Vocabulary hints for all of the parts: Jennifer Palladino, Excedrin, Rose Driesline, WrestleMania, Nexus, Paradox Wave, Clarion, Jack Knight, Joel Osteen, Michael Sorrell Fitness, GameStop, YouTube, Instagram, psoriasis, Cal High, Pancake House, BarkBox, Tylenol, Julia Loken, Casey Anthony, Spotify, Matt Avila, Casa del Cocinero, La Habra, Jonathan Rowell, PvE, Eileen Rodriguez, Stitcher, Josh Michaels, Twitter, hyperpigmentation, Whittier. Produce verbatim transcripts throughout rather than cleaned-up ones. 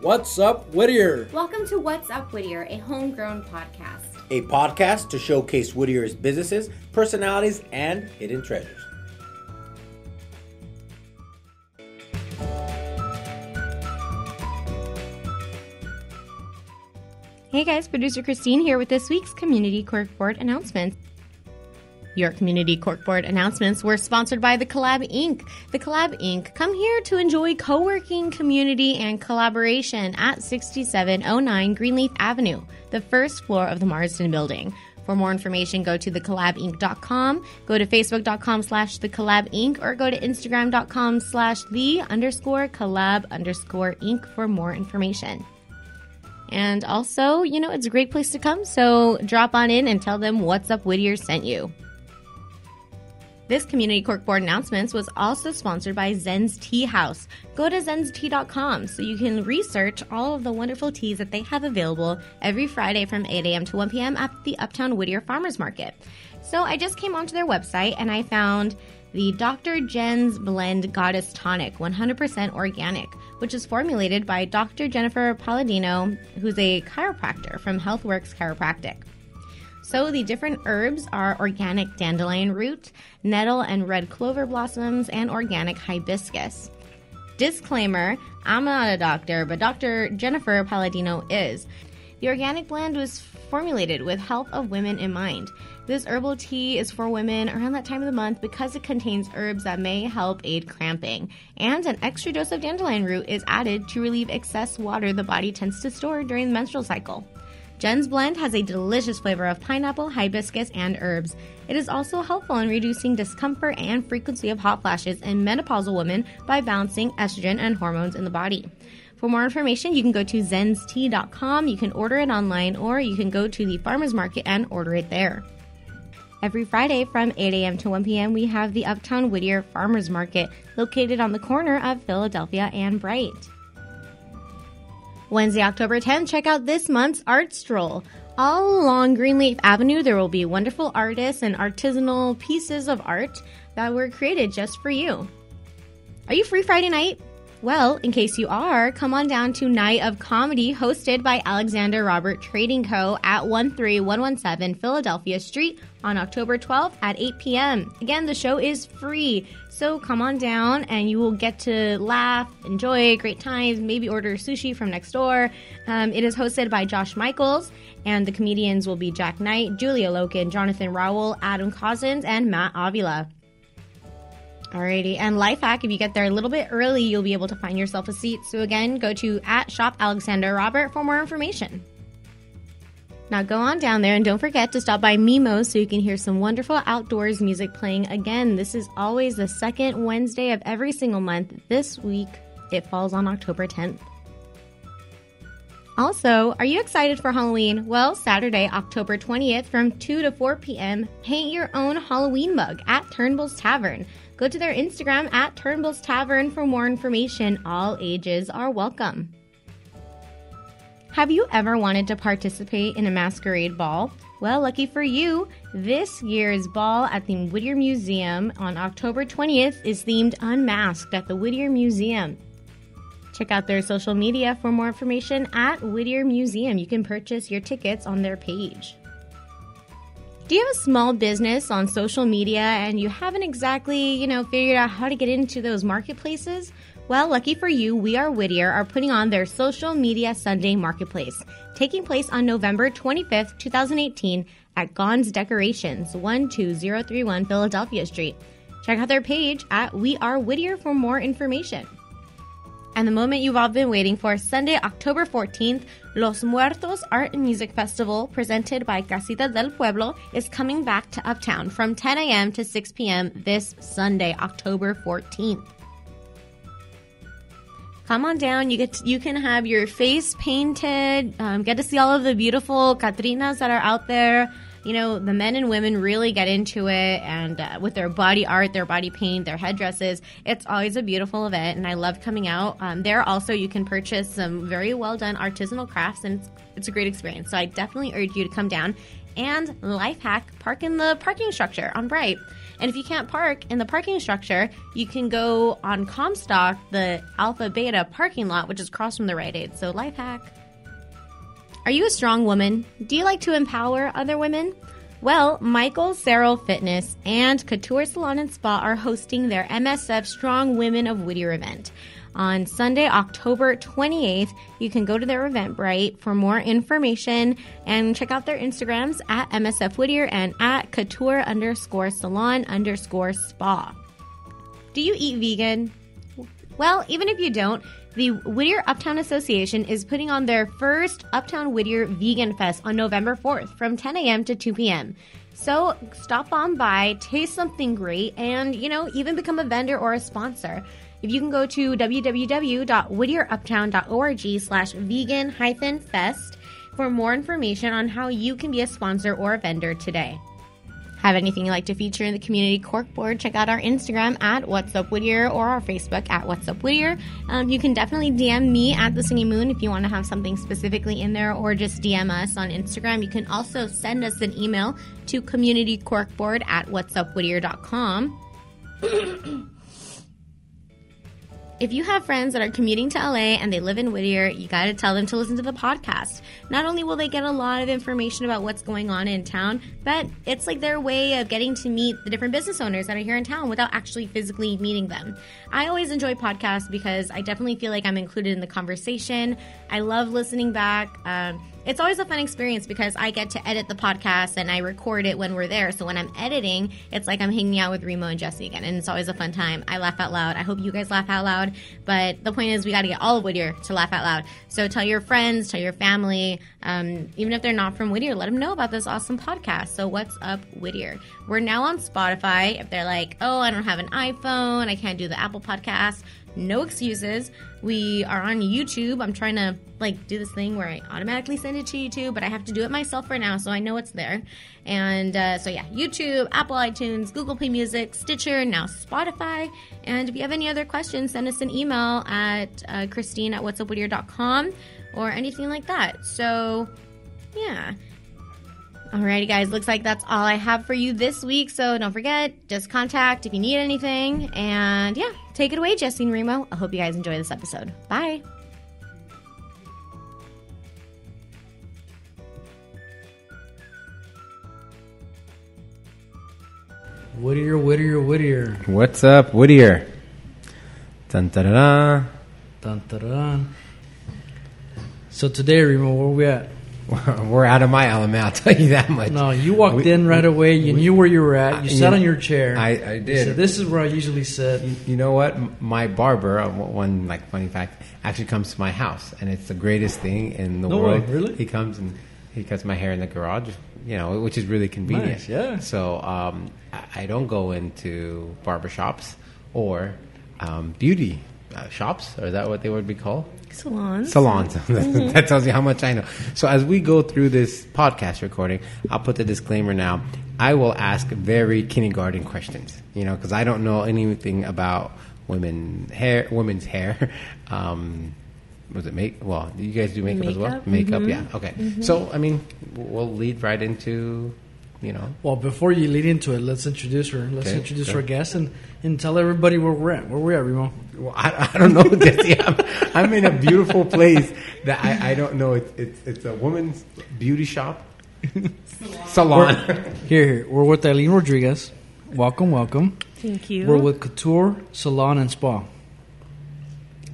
What's Up Whittier? Welcome to What's Up Whittier, a homegrown podcast. A podcast to showcase Whittier's businesses, personalities, and hidden treasures. Hey guys, producer Christine here with this week's Community Corkboard announcements. Your community corkboard announcements were sponsored by The Collab, Incorporated. The Collab, Incorporated. Come here to enjoy co-working, community, and collaboration at sixty-seven oh nine Greenleaf Avenue, the first floor of the Marsden Building. For more information, go to the collab inc dot com, go to facebook dot com slash the collab inc, or go to instagram dot com slash the underscore collab underscore inc for more information. And also, you know, it's a great place to come, so drop on in and tell them What's Up Whittier sent you. This Community Corkboard Announcements was also sponsored by Zen's Tea House. Go to zens tea dot com so you can research all of the wonderful teas that they have available every Friday from eight a.m. to one p.m. at the Uptown Whittier Farmers Market. So I just came onto their website and I found the Doctor Jen's Blend Goddess Tonic, one hundred percent organic, which is formulated by Doctor Jennifer Palladino, who's a chiropractor from HealthWorks Chiropractic. So the different herbs are organic dandelion root, nettle and red clover blossoms, and organic hibiscus. Disclaimer, I'm not a doctor, but Doctor Jennifer Palladino is. The organic blend was formulated with health of women in mind. This herbal tea is for women around that time of the month because it contains herbs that may help aid cramping. And an extra dose of dandelion root is added to relieve excess water the body tends to store during the menstrual cycle. Jen's Blend has a delicious flavor of pineapple, hibiscus, and herbs. It is also helpful in reducing discomfort and frequency of hot flashes in menopausal women by balancing estrogen and hormones in the body. For more information, you can go to zens tea dot com, you can order it online, or you can go to the farmer's market and order it there. Every Friday from eight a.m. to one p.m., we have the Uptown Whittier Farmer's Market, located on the corner of Philadelphia and Bright. Wednesday, October tenth, check out this month's Art Stroll. All along Greenleaf Avenue, there will be wonderful artists and artisanal pieces of art that were created just for you. Are you free Friday night? Well, in case you are, come on down to Night of Comedy, hosted by Alexander Robert Trading Co. at one three one one seven Philadelphia Street on October twelfth at eight p.m. Again, the show is free, so come on down and you will get to laugh, enjoy, great times, maybe order sushi from next door. Um, it is hosted by Josh Michaels, and the comedians will be Jack Knight, Julia Loken, Jonathan Rowell, Adam Cousins, and Matt Avila. Alrighty, and life hack, if you get there a little bit early, you'll be able to find yourself a seat. So again, go to at Shop Alexander Robert for more information. Now go on down there and don't forget to stop by Mimo's so you can hear some wonderful outdoors music playing. Again, this is always the second Wednesday of every single month. This week, it falls on October tenth. Also, are you excited for Halloween? Well, Saturday, October twentieth from two to four p.m., paint your own Halloween mug at Turnbull's Tavern. Go to their Instagram at Turnbull's Tavern for more information. All ages are welcome. Have you ever wanted to participate in a masquerade ball? Well, lucky for you, this year's ball at the Whittier Museum on October twentieth is themed Unmasked at the Whittier Museum. Check out their social media for more information at Whittier Museum. You can purchase your tickets on their page. Do you have a small business on social media and you haven't exactly, you know, figured out how to get into those marketplaces? Well, lucky for you, We Are Whittier are putting on their Social Media Sunday Marketplace, taking place on November twenty-fifth, twenty eighteen at Gon's Decorations, one two zero three one Philadelphia Street. Check out their page at We Are Whittier for more information. And the moment you've all been waiting for, Sunday, October fourteenth, Los Muertos Art and Music Festival, presented by Casita del Pueblo, is coming back to Uptown from ten a.m. to six p.m. this Sunday, October fourteenth. Come on down. You get to, you can have your face painted, um, get to see all of the beautiful Catrinas that are out there. You know, the men and women really get into it, and uh, with their body art, their body paint, their headdresses, it's always a beautiful event, and I love coming out. Um, there also, you can purchase some very well-done artisanal crafts, and it's, it's a great experience, so I definitely urge you to come down and life hack, park in the parking structure on Bright. And if you can't park in the parking structure, you can go on Comstock, the Alpha Beta parking lot, which is across from the Rite Aid. So life hack. Are you a strong woman? Do you like to empower other women? Well, Michael Sorrell Fitness and Couture Salon and Spa are hosting their M S F Strong Women of Whittier event. On Sunday, October twenty-eighth, you can go to their Eventbrite for more information and check out their Instagrams at M S F Whittier and at Couture underscore Salon underscore Spa. Do you eat vegan? Well, even if you don't, the Whittier Uptown Association is putting on their first Uptown Whittier Vegan Fest on November fourth from ten a.m. to two p.m. So stop on by, taste something great, and, you know, even become a vendor or a sponsor. If you can go to www.whittieruptown.org slash vegan hyphen fest for more information on how you can be a sponsor or a vendor today. Have anything you'd like to feature in the community corkboard? Check out our Instagram at What's Up Whittier or our Facebook at What's Up Whittier. Um, you can definitely D M me at The Singing Moon if you want to have something specifically in there, or just D M us on Instagram. You can also send us an email to communitycorkboard at whatsupwhittier.com. If you have friends that are commuting to L A and they live in Whittier, you got to tell them to listen to the podcast. Not only will they get a lot of information about what's going on in town, but it's like their way of getting to meet the different business owners that are here in town without actually physically meeting them. I always enjoy podcasts because I definitely feel like I'm included in the conversation. I love listening back. Um, It's always a fun experience because I get to edit the podcast and I record it when we're there. So when I'm editing, it's like I'm hanging out with Remo and Jesse again. And it's always a fun time. I laugh out loud. I hope you guys laugh out loud. But the point is we got to get all of Whittier to laugh out loud. So tell your friends, tell your family, um, even if they're not from Whittier, let them know about this awesome podcast. So What's Up Whittier? We're now on Spotify. If they're like, oh, I don't have an iPhone, I can't do the Apple podcast, no excuses. We are on YouTube. I'm trying to like do this thing where I automatically send it to YouTube, but I have to do it myself for now, so I know it's there. And uh, so yeah, YouTube, Apple iTunes, Google Play Music, Stitcher, now Spotify. And if you have any other questions, send us an email at uh, Christine at whatsupwhittier dot com or anything like that. So yeah. Alrighty guys, looks like that's all I have for you this week, so don't forget, just contact if you need anything, and yeah, take it away, Jesse and Remo. I hope you guys enjoy this episode. Bye! Whittier, Whittier, Whittier. What's up, Whittier? Dun-da-da-da. Dun-da-da-da. So today, Remo, where are we at? We're out of my element, I'll tell you that much. No, you walked we, in right we, away. You we, knew where you were at. You I, sat you, on your chair. I, I did. You said, this is where I usually sit. You, you know what? My barber, one like funny fact, actually comes to my house, and it's the greatest thing in the no world. Way, really? He comes and he cuts my hair in the garage, you know, which is really convenient. Nice, yeah. So um, I don't go into barbershops or um, beauty uh, shops, or is that what they would be called? Salons. Salons. Mm-hmm. That tells you how much I know. So as we go through this podcast recording, I'll put the disclaimer now. I will ask very kindergarten questions, you know, because I don't know anything about women hair, women's hair. Um, was it make? Well, you guys do makeup, makeup. as well? Makeup, mm-hmm. yeah. Okay. Mm-hmm. So, I mean, we'll lead right into, you know. Well, before you lead into it, let's introduce her. Let's okay, introduce sure. our guest and, and tell everybody where we're at. Where we're at, Remo. Well, I, I don't know, Jesse. I'm, I'm in a beautiful place that I, I don't know. It's, it's it's a woman's beauty shop. Salon. Salon. We're, here, here. We're with Eileen Rodriguez. Welcome, welcome. Thank you. We're with Couture Salon and Spa.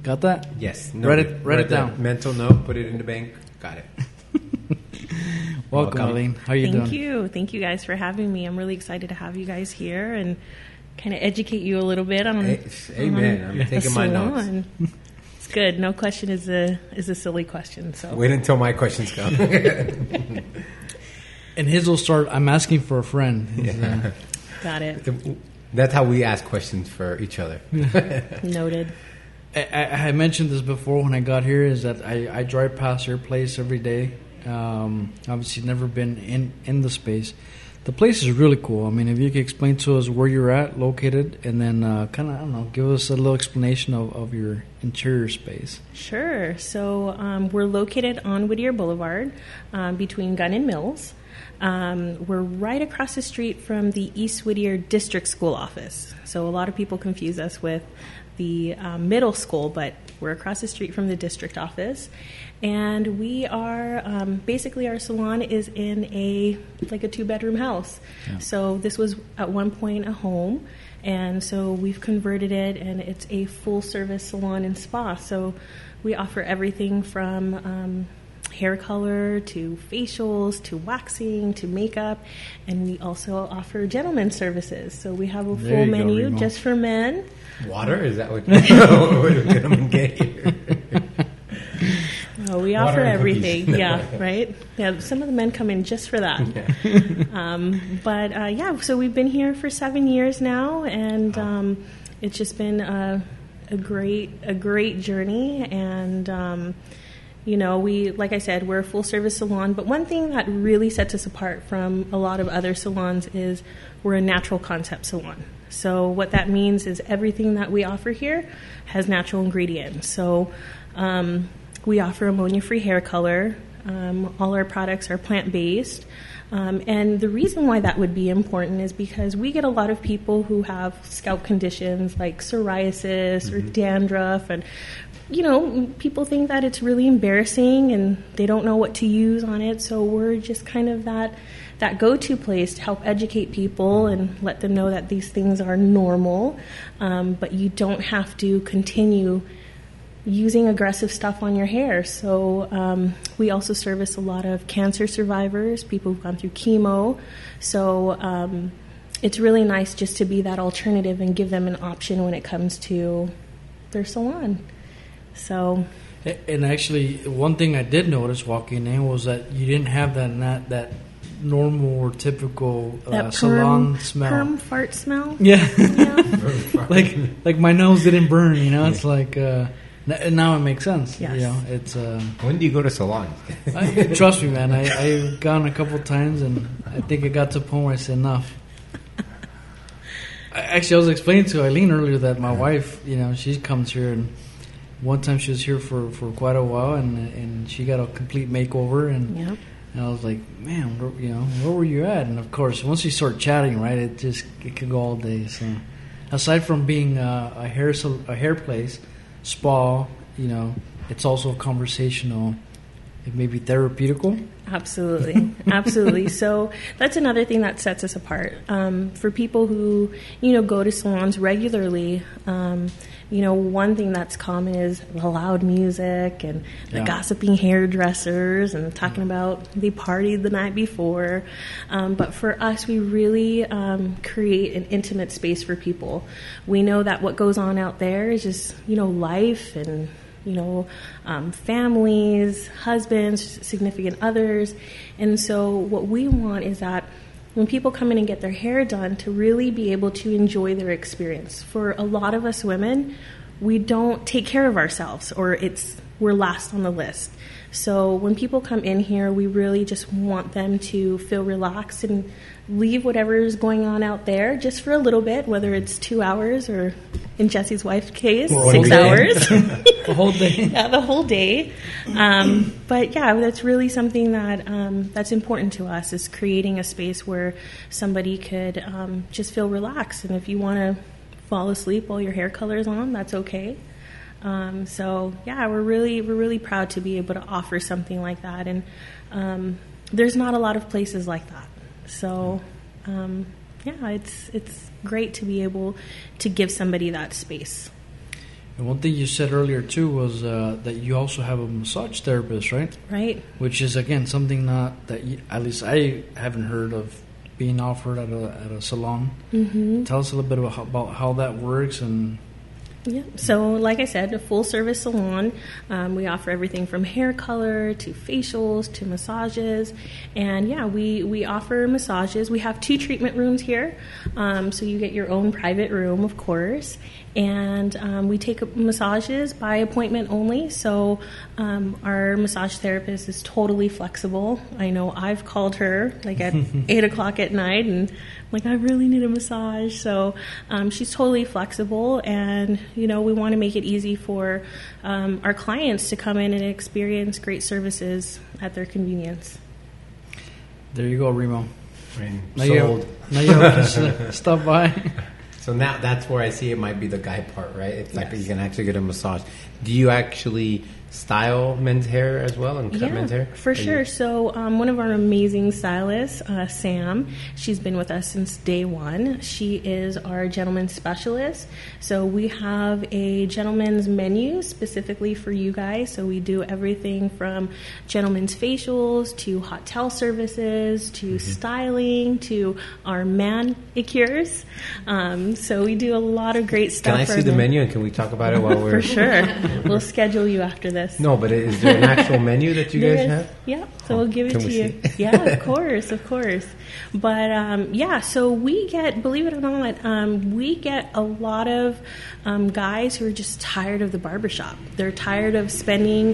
Got that? Yes. No, write it, write write it down. Mental note. Put it in the bank. Got it. Welcome, Eileen. How are you Thank doing? Thank you. Thank you guys for having me. I'm really excited to have you guys here and kind of educate you a little bit on a- Amen. On I'm a taking salon. my notes. It's good. No question is a is a silly question. So wait until my questions come. And his will start, I'm asking for a friend. Yeah. Got it. That's how we ask questions for each other. Noted. I, I mentioned this before when I got here, is that I, I drive past your place every day. Um, obviously never been in, in the space. The place is really cool. I mean, if you could explain to us where you're at, located, and then uh, kind of, I don't know, give us a little explanation of, of your interior space. Sure. So um, we're located on Whittier Boulevard um, between Gunn and Mills. Um, we're right across the street from the East Whittier District School office. So a lot of people confuse us with the uh, middle school, but we're across the street from the district office. And we are, um, basically our salon is in a, like a two-bedroom house. Yeah. So this was at one point a home. And so we've converted it, and it's a full-service salon and spa. So we offer everything from um, hair color to facials to waxing to makeup, and we also offer gentlemen's services. So we have a there full menu go, just for men. Water? Is that what you're going to get here? Oh, we Water offer everything, no. yeah, right? Yeah, some of the men come in just for that. Yeah. um, but, uh, yeah, so we've been here for seven years now, and um, it's just been a, a great a great journey. And, um, you know, we, like I said, we're a full-service salon, but one thing that really sets us apart from a lot of other salons is we're a natural concept salon. So what that means is everything that we offer here has natural ingredients. So, um we offer ammonia-free hair color. Um, all our products are plant-based. Um, and the reason why that would be important is because we get a lot of people who have scalp conditions like psoriasis mm-hmm. or dandruff. And, you know, people think that it's really embarrassing and they don't know what to use on it. So we're just kind of that, that go-to place to help educate people and let them know that these things are normal. Um, but you don't have to continue using aggressive stuff on your hair. So um, we also service a lot of cancer survivors, people who've gone through chemo. So um, it's really nice just to be that alternative and give them an option when it comes to their salon. So, and actually, one thing I did notice walking in was that you didn't have that that, that normal or typical uh, perm, salon smell. Perm fart smell? Yeah. yeah. like like my nose didn't burn, you know? It's like... Uh, now it makes sense. Yes. You know, it's, uh, when do you go to salon? I, trust me, man. I, I've gone a couple times, and I think it got to a point where I said enough. I, actually, I was explaining to Eileen earlier that my wife, you know, she comes here, and one time she was here for, for quite a while, and and she got a complete makeover, and, yep. and I was like, man, where, you know, where were you at? And of course, once you start chatting, right, it just it could go all day. So, aside from being uh, a hair a hair place. Spa, you know, it's also conversational. It may be therapeutical. Absolutely. Absolutely. So that's another thing that sets us apart. Um, for people who, you know, go to salons regularly, um, you know, one thing that's common is the loud music and the yeah. gossiping hairdressers and talking yeah. about they partied the night before. Um, but for us, we really um, create an intimate space for people. We know that what goes on out there is just, you know, life and you know, um, families, husbands, significant others. And so what we want is that when people come in and get their hair done to really be able to enjoy their experience. For a lot of us women, we don't take care of ourselves or it's we're last on the list. So when people come in here, we really just want them to feel relaxed and leave whatever is going on out there just for a little bit, whether it's two hours or, in Jesse's wife's case, or six hours. The whole day. Yeah, the whole day. Um, but, yeah, that's really something that um, that's important to us is creating a space where somebody could um, just feel relaxed. And if you want to fall asleep while your hair color is on, that's okay. Um, so yeah, we're really we're really proud to be able to offer something like that, and um, there's not a lot of places like that. So um, yeah, it's it's great to be able to give somebody that space. And one thing you said earlier too was uh, that you also have a massage therapist, right? Right. Which is again something not that you, at least I haven't heard of being offered at a at a salon. Mm-hmm. Tell us a little bit about how, about how that works and. Yeah. So, like I said, a full-service salon. Um, we offer everything from hair color to facials to massages. And, yeah, we, we offer massages. We have two treatment rooms here. Um, so you get your own private room, of course. And um, we take massages by appointment only. So um, our massage therapist is totally flexible. I know I've called her, like, at eight o'clock at night and... Like, I really need a massage. So um, she's totally flexible. And, you know, we want to make it easy for um, our clients to come in and experience great services at their convenience. There you go, Remo. And now sold. You have, now you have to stop by. So now that's where I see it might be the guy part, right? It's like yes. You can actually get a massage. Do you actually style men's hair as well and cut yeah, men's hair? For Are sure. You? So um, one of our amazing stylists, uh, Sam, she's been with us since day one. She is our gentleman specialist. So we have a gentleman's menu specifically for you guys. So we do everything from gentlemen's facials to hot towel services to mm-hmm. styling to our manicures. Um, so we do a lot of great stuff. Can I see the men. menu and can we talk about it while we're... For sure. We'll schedule you after this. No, but is there an actual menu that you there guys is, have? Yeah, so we'll give it Can to we you. See? Yeah, of course, of course. But um, yeah, so we get, believe it or not, um, we get a lot of um, guys who are just tired of the barbershop. They're tired of spending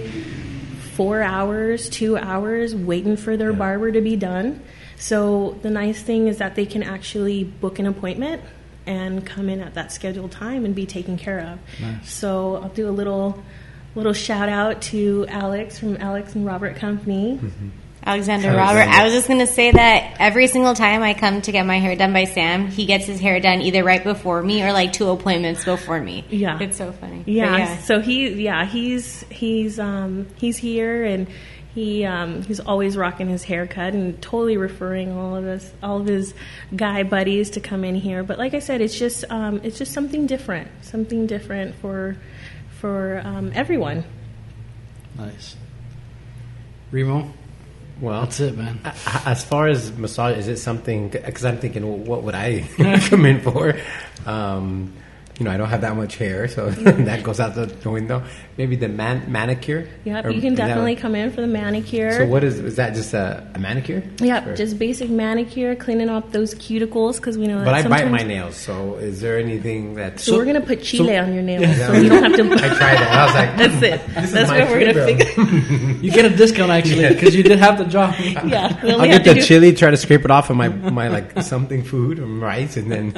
four hours, two hours waiting for their yeah. barber to be done. So the nice thing is that they can actually book an appointment and come in at that scheduled time and be taken care of. Nice. So I'll do a little... Little shout out to Alex from Alex and Robert Company. Mm-hmm. Alexander Robert. Alexander. I was just going to say that every single time I come to get my hair done by Sam, he gets his hair done either right before me or like two appointments before me. Yeah. It's so funny. Yeah. yeah. So he, yeah, he's, he's, um, he's here and he, um, he's always rocking his haircut and totally referring all of us, all of his guy buddies to come in here. But like I said, it's just, um, it's just something different, something different for, for um, everyone. Nice. Remo? Well, that's it, man. As far as massage, is it something, because I'm thinking, well, what would I come in for? Um, you know, I don't have that much hair, so that goes out the window. Maybe the man- manicure? Yeah, you can definitely come in for the manicure. So what is, is that just a, a manicure? Yeah, or? Just basic manicure, cleaning up those cuticles, because we know that But sometimes I bite my nails, so is there anything that... So, so we're going to put chile so, on your nails, yeah. so you don't have to... I tried that, I was like... That's it. This That's is what we're going to figure. You get a discount, actually, because you did have the job. Yeah. I'll get the do... chili, try to scrape it off of my, my like, something food or rice, and then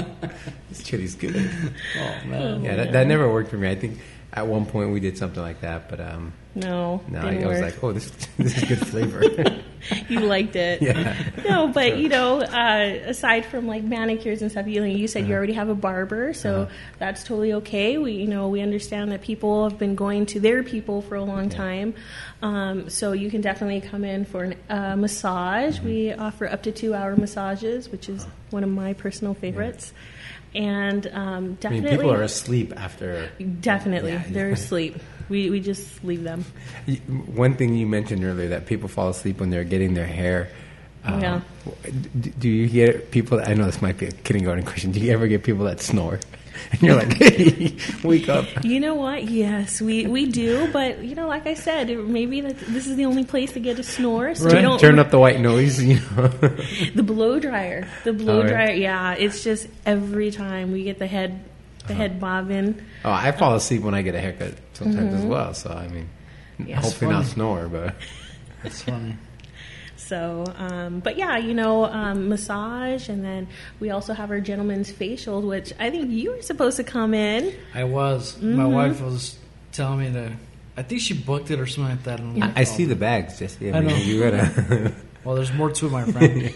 this chili's good. Oh, man. Yeah, that, that never worked for me. I think at one point we did something like that, but um, no, no, I, I was like, oh, this this is good flavor. You liked it, yeah. No, but sure. You know, uh, aside from like manicures and stuff, you, you said uh-huh. you already have a barber, so uh-huh. that's totally okay. We, you know, we understand that people have been going to their people for a long yeah. time, um, so you can definitely come in for a uh, massage. Mm-hmm. We offer up to two hour massages, which is uh-huh. one of my personal favorites. Yeah. And um, definitely, I mean, people are asleep after. Definitely, yeah. They're asleep. We we just leave them. One thing you mentioned earlier that people fall asleep when they're getting their hair. Um, yeah. Do you hear people? I know this might be a kindergarten question. Do you ever get people that snore? And you're like, hey, wake up. You know what? Yes, we, we do. But, you know, like I said, maybe that this is the only place to get a snore. So right. don't Turn up the white noise. You know. The blow dryer. The blow right. dryer. Yeah, it's just every time we get the head the uh-huh. head bobbing. Oh, I fall asleep when I get a haircut sometimes mm-hmm. as well. So, I mean, yeah, hopefully not snore, but. That's funny. So, um, but yeah, you know, um, massage, and then we also have our gentleman's facial, which I think you were supposed to come in. I was. Mm-hmm. My wife was telling me that. I think she booked it or something like that. And yeah. I, I see the bags, Jesse. I, I mean, know. You gotta. Well, there's more to it, my friend.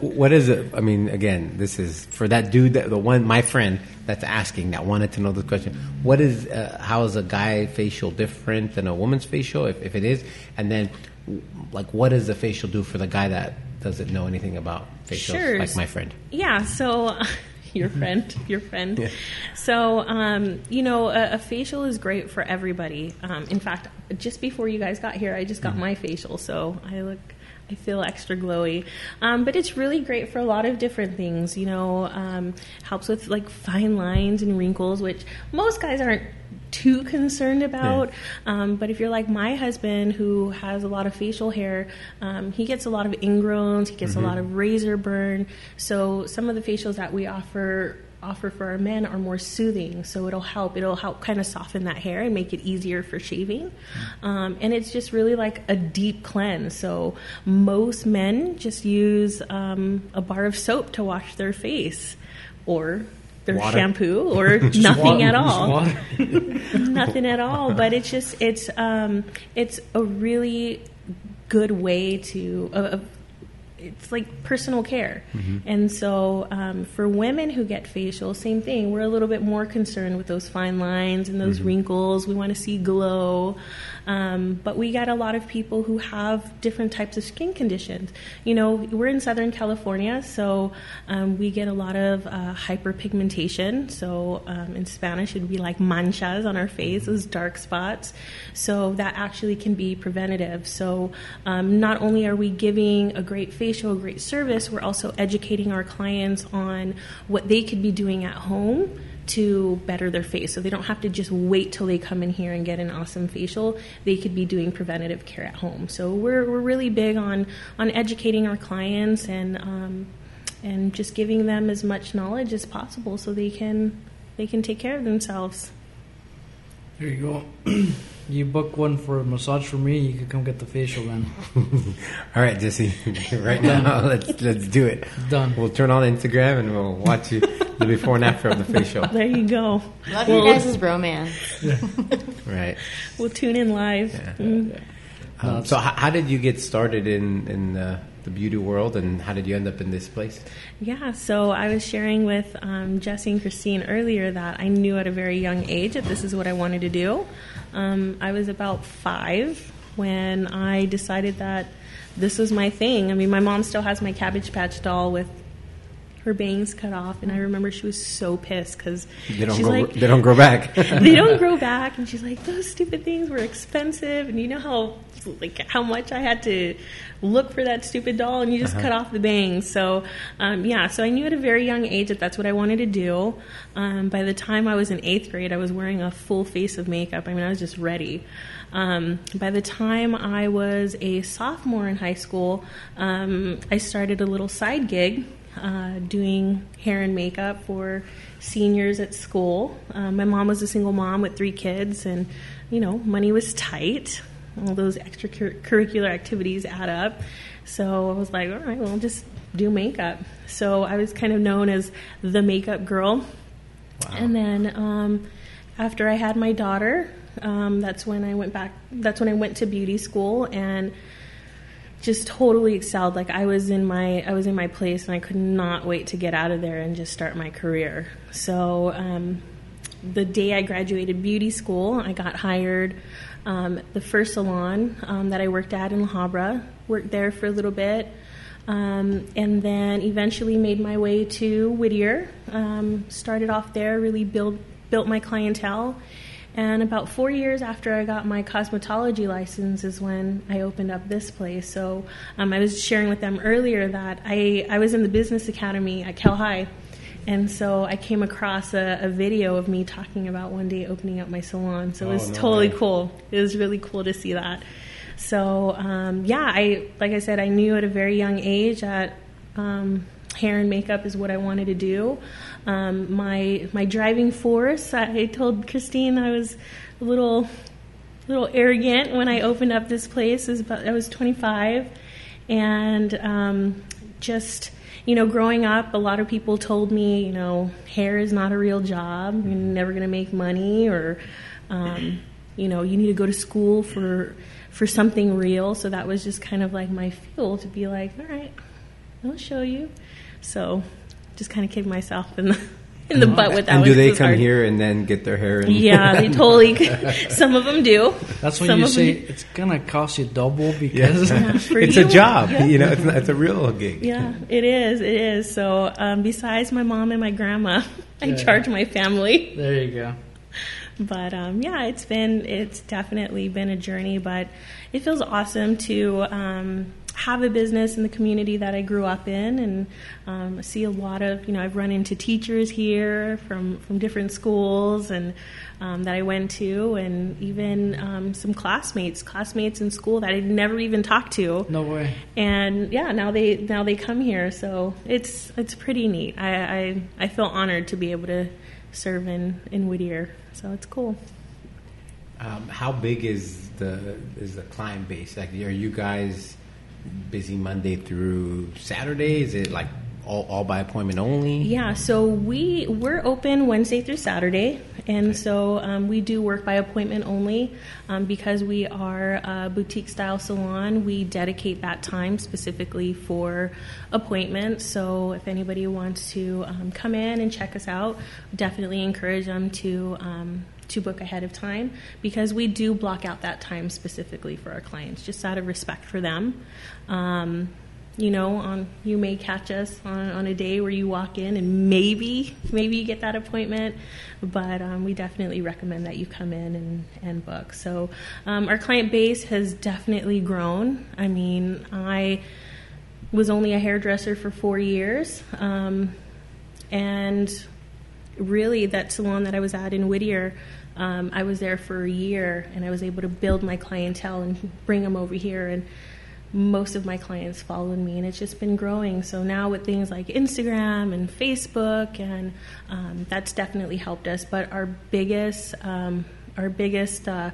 What is it? I mean, again, this is for that dude, that, the one, my friend that's asking, that wanted to know this question. What is, uh, how is a guy facial different than a woman's facial, if, if it is? And then, like, what does the facial do for the guy that doesn't know anything about facials, sure. like my friend? Yeah, so... Your friend, your friend. Yeah. So, um, you know, a, a facial is great for everybody. Um, in fact, just before you guys got here, I just got mm-hmm. my facial, so I look, I feel extra glowy. Um, but it's really great for a lot of different things. You know, um, helps with like fine lines and wrinkles, which most guys aren't too concerned about. Yeah. Um, but if you're like my husband, who has a lot of facial hair, um, he gets a lot of ingrowns, he gets mm-hmm. a lot of razor burn. So some of the facials that we offer offer for our men are more soothing, so it'll help it'll help kind of soften that hair and make it easier for shaving, um, and it's just really like a deep cleanse. So most men just use um, a bar of soap to wash their face, or their water. Shampoo, or nothing water, at all. Nothing at all. But it's just it's um, it's a really good way to a, a it's like personal care. Mm-hmm. And so um, for women who get facials, same thing. We're a little bit more concerned with those fine lines and those mm-hmm. wrinkles. We want to see glow. Um, but we got a lot of people who have different types of skin conditions. You know, we're in Southern California, so um, we get a lot of uh, hyperpigmentation. So um, in Spanish, it would be like manchas on our face, those dark spots. So that actually can be preventative. So um, not only are we giving a great facial, show a great service, we're also educating our clients on what they could be doing at home to better their face, so they don't have to just wait till they come in here and get an awesome facial. They could be doing preventative care at home. So we're we're really big on on educating our clients and um, and just giving them as much knowledge as possible so they can they can take care of themselves. There you go. You book one for a massage for me, you could come get the facial then. All right, Jesse. Right now, let's let's do it. Done. We'll turn on Instagram and we'll watch you, the before and after of the facial. There you go. Love well, you guys' is romance. Yeah. Right. We'll tune in live. Yeah. Mm. Um, so how, how did you get started in, in the, the beauty world, and how did you end up in this place? Yeah, so I was sharing with um, Jesse and Christine earlier that I knew at a very young age that this is what I wanted to do. Um, I was about five when I decided that this was my thing. I mean, my mom still has my Cabbage Patch doll with her bangs cut off, and I remember she was so pissed because they don't she's grow, like, they don't grow back. They don't grow back, and she's like, those stupid things were expensive, and you know how like how much I had to look for that stupid doll, and you just uh-huh. cut off the bangs. So um, yeah, so I knew at a very young age that that's what I wanted to do. Um, by the time I was in eighth grade, I was wearing a full face of makeup. I mean, I was just ready. Um, by the time I was a sophomore in high school, um, I started a little side gig. Uh, doing hair and makeup for seniors at school. Um, my mom was a single mom with three kids, and, you know, money was tight. All those extracurricular activities add up. So I was like, all right, well, just do makeup. So I was kind of known as the makeup girl. Wow. And then um, after I had my daughter, um, that's when I went back, that's when I went to beauty school, and just totally excelled. Like I was in my I was in my place, and I could not wait to get out of there and just start my career. So um, the day I graduated beauty school, I got hired um, the first salon um, that I worked at in La Habra. Worked there for a little bit, um, and then eventually made my way to Whittier. Um, started off there, really build built my clientele. And about four years after I got my cosmetology license is when I opened up this place. So um, I was sharing with them earlier that I, I was in the business academy at Cal High. And so I came across a, a video of me talking about one day opening up my salon. So it was oh, no totally way. cool. It was really cool to see that. So, um, yeah, I like I said, I knew at a very young age that um, hair and makeup is what I wanted to do. Um, my my driving force, I told Christine I was a little little arrogant when I opened up this place. It was about, I was twenty-five, and um, just, you know, growing up, a lot of people told me, you know, hair is not a real job. You're never going to make money, or, um, you know, you need to go to school for for something real. So that was just kind of like my fuel to be like, all right, I'll show you. So just kind of kick myself in the in the oh, butt with that. And do they come hard. here and then get their hair? And yeah, they totally. Some of them do. That's when some you say it's gonna cost you double because yeah. Yeah, it's you. a job. Yeah. You know, it's, it's a real gig. Yeah, it is. It is. So um, besides my mom and my grandma, I yeah. charge my family. There you go. But um, yeah, it's been it's definitely been a journey, but it feels awesome to. Um, have a business in the community that I grew up in, and um, I see a lot of, you know, I've run into teachers here from, from different schools and um, that I went to, and even um, some classmates, classmates in school that I'd never even talked to. No way. And yeah, now they now they come here, so it's it's pretty neat. I I, I feel honored to be able to serve in, in Whittier, so it's cool. Um, how big is the is the client base? Like, are you guys busy Monday through Saturday? Is it like all, all by appointment only? Yeah, so we, we're open Wednesday through Saturday. And okay. so um, we do work by appointment only. Um, because we are a boutique-style salon, we dedicate that time specifically for appointments. So if anybody wants to um, come in and check us out, definitely encourage them to um, to book ahead of time, because we do block out that time specifically for our clients, just out of respect for them. Um, you know, on you may catch us on, on a day where you walk in and maybe, maybe you get that appointment, but um, we definitely recommend that you come in and, and book. So um, our client base has definitely grown. I mean, I was only a hairdresser for four years, um, and really that salon that I was at in Whittier, um, I was there for a year, and I was able to build my clientele and bring them over here, and most of my clients followed me, and it's just been growing. So now with things like Instagram and Facebook, and um, that's definitely helped us. But our biggest, um, our biggest, uh,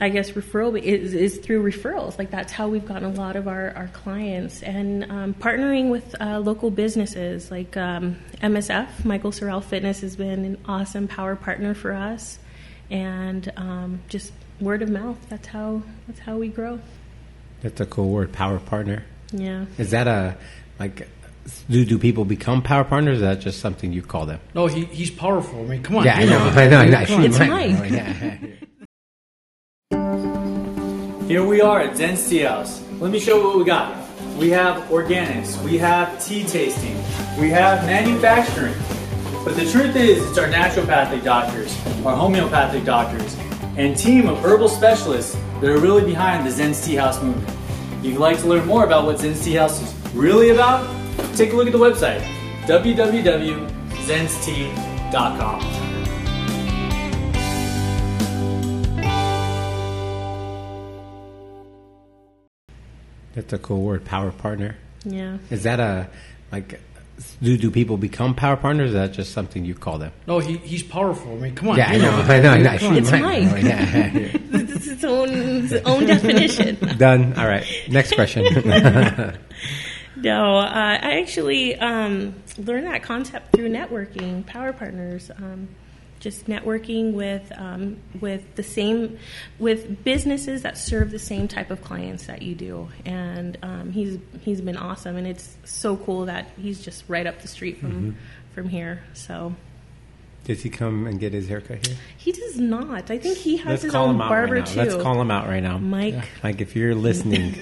I guess, referral is, is through referrals. Like, that's how we've gotten a lot of our, our clients. And um, partnering with uh, local businesses like um, M S F, Michael Sorrell Fitness, has been an awesome power partner for us, and um, just word of mouth. That's how that's how we grow. That's a cool word, power partner. Yeah. Is that a, like, do do people become power partners, or is that just something you call them? No, he he's powerful. I mean, come on. Yeah, I know, I know, I know. It's Mike. Here we are at Zen's Tea House. Let me show you what we got. We have organics. We have tea tasting. We have manufacturing. But the truth is, it's our naturopathic doctors, our homeopathic doctors, and team of herbal specialists that are really behind the Zen's Tea House movement. If you'd like to learn more about what Zen's Tea House is really about, take a look at the website, w w w dot zens tea dot com. That's a cool word, power partner. Yeah. Is that a, like, Do do people become power partners, or is that just something you call them? No, he he's powerful. I mean, come on. Yeah, I know, I know, I know. I know. It's Mike. Mike. It's its own, its own definition. Done. All right. Next question. No, uh, I actually um, learned that concept through networking, power partners. Um, just networking with um, with the same, with businesses that serve the same type of clients that you do. And um, he's he's been awesome, and it's so cool that he's just right up the street from mm-hmm. from here. So does he come and get his haircut here? He does not. I think he has Let's his own barber right too. Let's call him out right now, Mike. Yeah. Mike, if you're listening,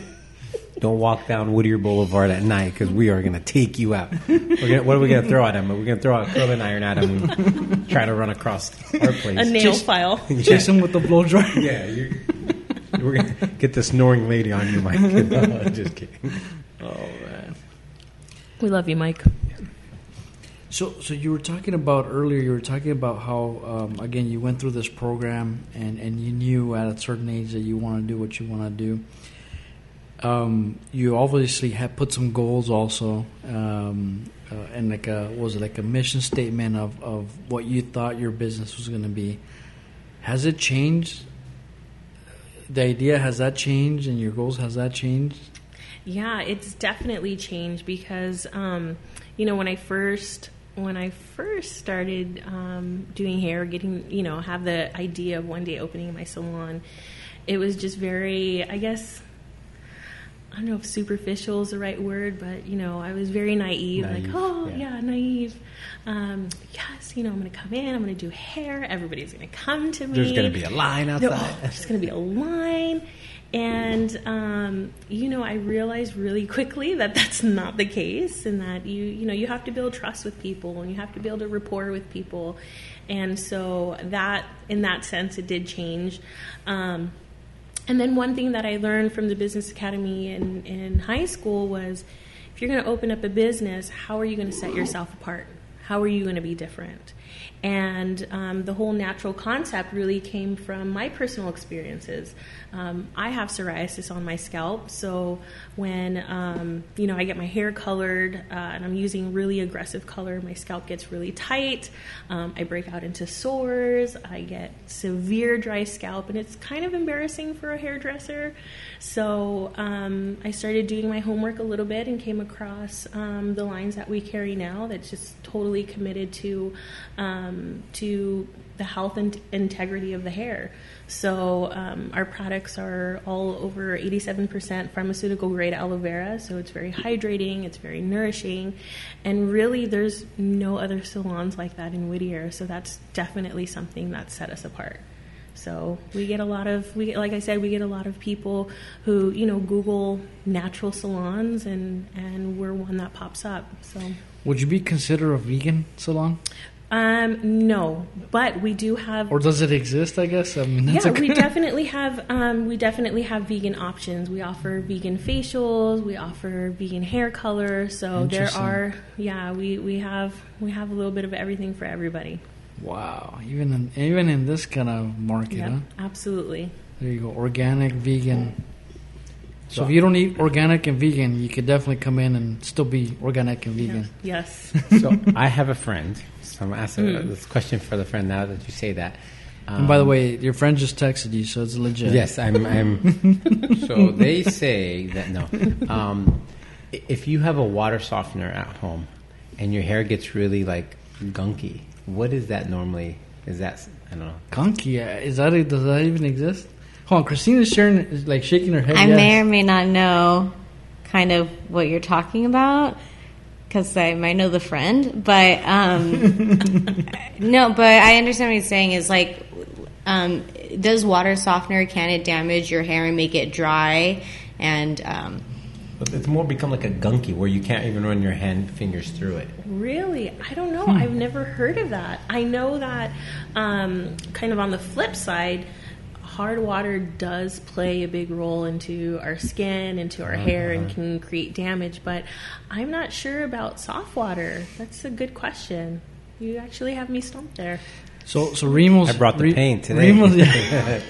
don't walk down Whittier Boulevard at night, because we are going to take you out. We're gonna, what are we going to throw at him? We're going to throw a curling iron at him and try to run across our place. A nail Chase, file. Yeah. Chase him with the blow dryer. Yeah, you're, we're going to get the snoring lady on you, Mike. No, just kidding. Oh, man. We love you, Mike. So, so you were talking about earlier, you were talking about how, um, again, you went through this program, and, and you knew at a certain age that you want to do what you want to do. Um, you obviously have put some goals also, um, uh, and like a what was it like a mission statement of, of what you thought your business was going to be. Has it changed? The idea, has that changed, and your goals, has that changed? Yeah, it's definitely changed, because um, you know when I first when I first started um, doing hair, getting you know have the idea of one day opening my salon, it was just very, I guess. I don't know if superficial is the right word, but, you know, I was very naive. naive like, oh, yeah, yeah naive. Um, yes, you know, I'm going to come in. I'm going to do hair. Everybody's going to come to me. There's going to be a line outside. No, oh, there's going to be a line. And, um, you know, I realized really quickly that that's not the case, and that, you you know, you have to build trust with people, and you have to build a rapport with people. And so that, in that sense, it did change. Um And then one thing that I learned from the business academy in, in high school was, if you're going to open up a business, how are you going to set yourself apart? How are you going to be different? And um, the whole natural concept really came from my personal experiences. Um, I have psoriasis on my scalp, so when um, you know I get my hair colored uh, and I'm using really aggressive color, my scalp gets really tight. Um, I break out into sores. I get severe dry scalp, and it's kind of embarrassing for a hairdresser. So um, I started doing my homework a little bit and came across um, the lines that we carry now. That's just totally committed to. Um, to the health and integrity of the hair. So um, our products are all over eighty-seven percent pharmaceutical grade aloe vera, so it's very hydrating, it's very nourishing, and really there's no other salons like that in Whittier, so that's definitely something that set us apart. So we get a lot of, we like I said, we get a lot of people who, you know, Google natural salons, and, and we're one that pops up. So would you be consider a vegan salon? Um, no, but we do have... Or does it exist, I guess? I mean, that's yeah, we definitely have um, we definitely have vegan options. We offer vegan facials, we offer vegan hair color, so there are... Yeah, we, we have we have a little bit of everything for everybody. Wow, even in, even in this kind of market, yep, huh? Absolutely. There you go, organic, vegan. So, so if you don't eat organic and vegan, you could definitely come in and still be organic and vegan. Yes. yes. So I have a friend. So I'm asking mm. this question for the friend now that you say that. Um, and by the way, your friend just texted you, so it's legit. Yes, I'm. I'm so they say that no. Um, if you have a water softener at home and your hair gets really like gunky, what is that normally? Is that I don't know. Gunky? Is that? Does that even exist? Hold on, Christina's sharing, is like shaking her head. I yes. may or may not know kind of what you're talking about because I might know the friend, but um, no, but I understand what he's saying is like, um, does water softener, can it damage your hair and make it dry? And um, it's more become like a gunky where you can't even run your hand fingers through it. Really? I don't know. Hmm. I've never heard of that. I know that um, kind of on the flip side, hard water does play a big role into our skin, into our uh-huh. hair, and can create damage, but I'm not sure about soft water. That's a good question. You actually have me stumped there. So, so Remo's... I brought the Re- paint today. Remo's, yeah.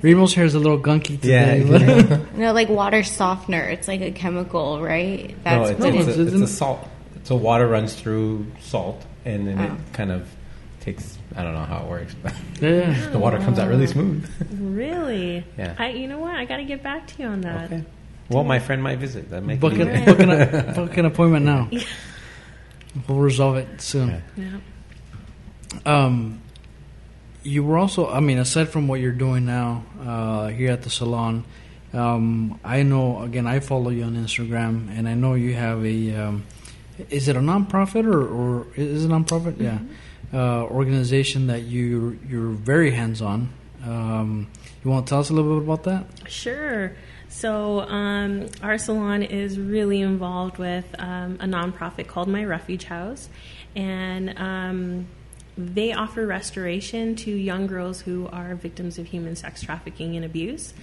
Remo's hair is a little gunky today. Yeah, no, like water softener. It's like a chemical, right? That's no, it's, it's, it a, it's a salt. So water runs through salt, and then oh. it kind of... I don't know how it works, but yeah. the water comes out really smooth. Really? Yeah. I, you know what? I got to get back to you on that. Okay. Well, my friend might visit. That might book, be a, book, an, a, book an appointment now. Yeah. We'll resolve it soon. Yeah. Um, you were also, I mean, aside from what you're doing now uh, here at the salon, um, I know, again, I follow you on Instagram, and I know you have a, um, is it a nonprofit or, or is it a nonprofit? Mm-hmm. Yeah. Uh, organization that you you're very hands-on. Um, you want to tell us a little bit about that? Sure. So um, our salon is really involved with um, a nonprofit called My Refuge House, and um, they offer restoration to young girls who are victims of human sex trafficking and abuse,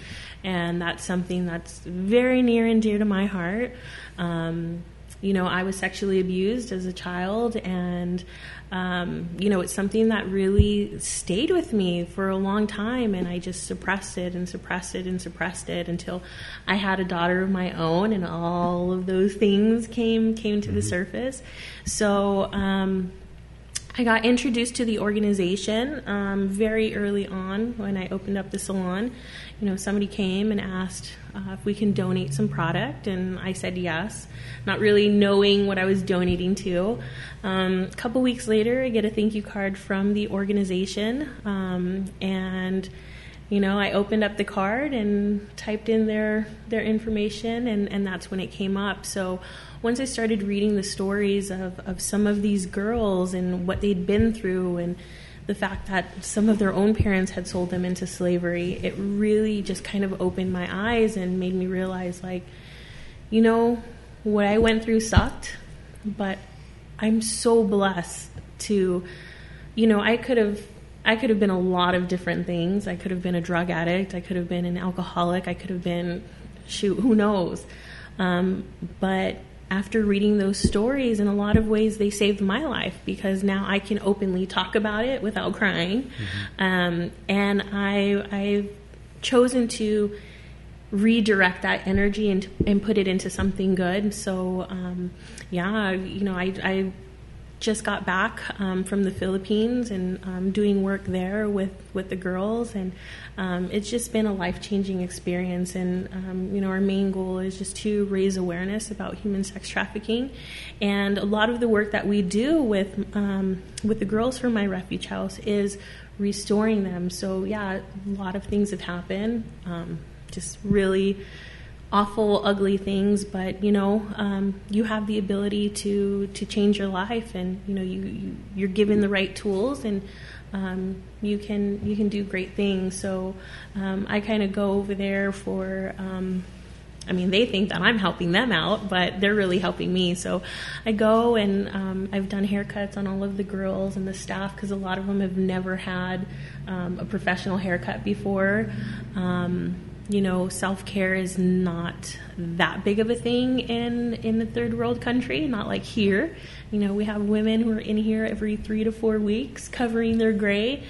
and that's something that's very near and dear to my heart. Um, You know, I was sexually abused as a child, and, um, you know, it's something that really stayed with me for a long time, and I just suppressed it and suppressed it and suppressed it until I had a daughter of my own, and all of those things came came to mm-hmm. the surface. So um, I got introduced to the organization um, very early on when I opened up the salon. You know, somebody came and asked uh, if we can donate some product, and I said yes, not really knowing what I was donating to. Um, a couple weeks later, I get a thank you card from the organization, um, and, you know, I opened up the card and typed in their, their information, and, and that's when it came up. So once I started reading the stories of, of some of these girls and what they'd been through, and the fact that some of their own parents had sold them into slavery, it really just kind of opened my eyes and made me realize, like, you know, what I went through sucked, but I'm so blessed to, you know, I could have I could have been a lot of different things. I could have been a drug addict. I could have been an alcoholic. I could have been, shoot, who knows? Um, but after reading those stories, in a lot of ways, they saved my life, because now I can openly talk about it without crying. Mm-hmm. Um, and I, I've chosen to redirect that energy and, and put it into something good. So, um, yeah, you know, I, I just got back um, from the Philippines and um, doing work there with, with the girls. And um, it's just been a life-changing experience. And, um, you know, our main goal is just to raise awareness about human sex trafficking. And a lot of the work that we do with um, with the girls from My Refuge House is restoring them. So, yeah, a lot of things have happened. Um, just really awful, ugly things, but you know, um, you have the ability to, to change your life, and you know, you, you you're given the right tools, and um, you can you can do great things. So um, I kind of go over there for. Um, I mean, they think that I'm helping them out, but they're really helping me. So I go and um, I've done haircuts on all of the girls and the staff, because a lot of them have never had um, a professional haircut before. Um, You know, self-care is not that big of a thing in, in the third world country, not like here. You know, we have women who are in here every three to four weeks covering their gray.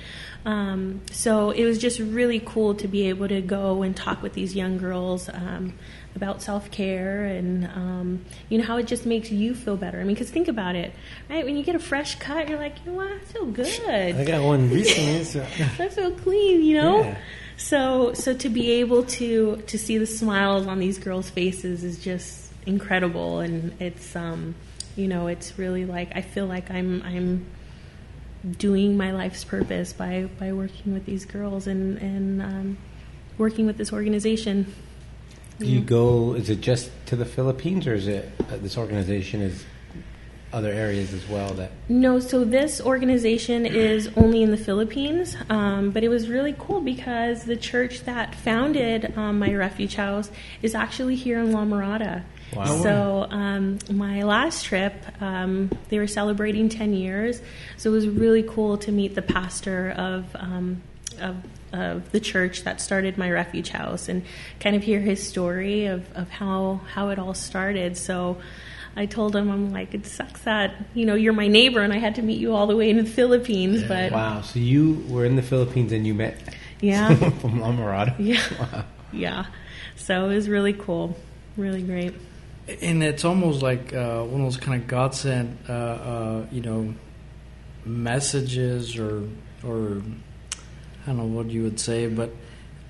Um, so it was just really cool to be able to go and talk with these young girls um, about self-care and, um, you know, how it just makes you feel better. I mean, because think about it, right? When you get a fresh cut, you're like, you know what, I feel good. I got one recently. So. I feel clean, you know? Yeah. So so to be able to, to see the smiles on these girls' faces is just incredible, and it's um you know it's really like I feel like I'm I'm doing my life's purpose by, by working with these girls and and um, working with this organization. Do you go? Is it just to the Philippines, or is it uh, this organization is? Other areas as well that no so this organization is only in the Philippines, um, but it was really cool because the church that founded um, My Refuge House is actually here in La Mirada. Wow. So um, my last trip, um, they were celebrating ten years, so it was really cool to meet the pastor of um, of of the church that started My Refuge House and kind of hear his story of, of how how it all started. So I told him, I'm like, it sucks that, you know, you're my neighbor and I had to meet you all the way in the Philippines. Yeah. But wow, so you were in the Philippines and you met yeah. someone from La Mirada. Yeah. Wow. Yeah. So it was really cool. Really great. And it's almost like uh, one of those kind of godsend, uh, uh, you know, messages or, or I don't know what you would say, but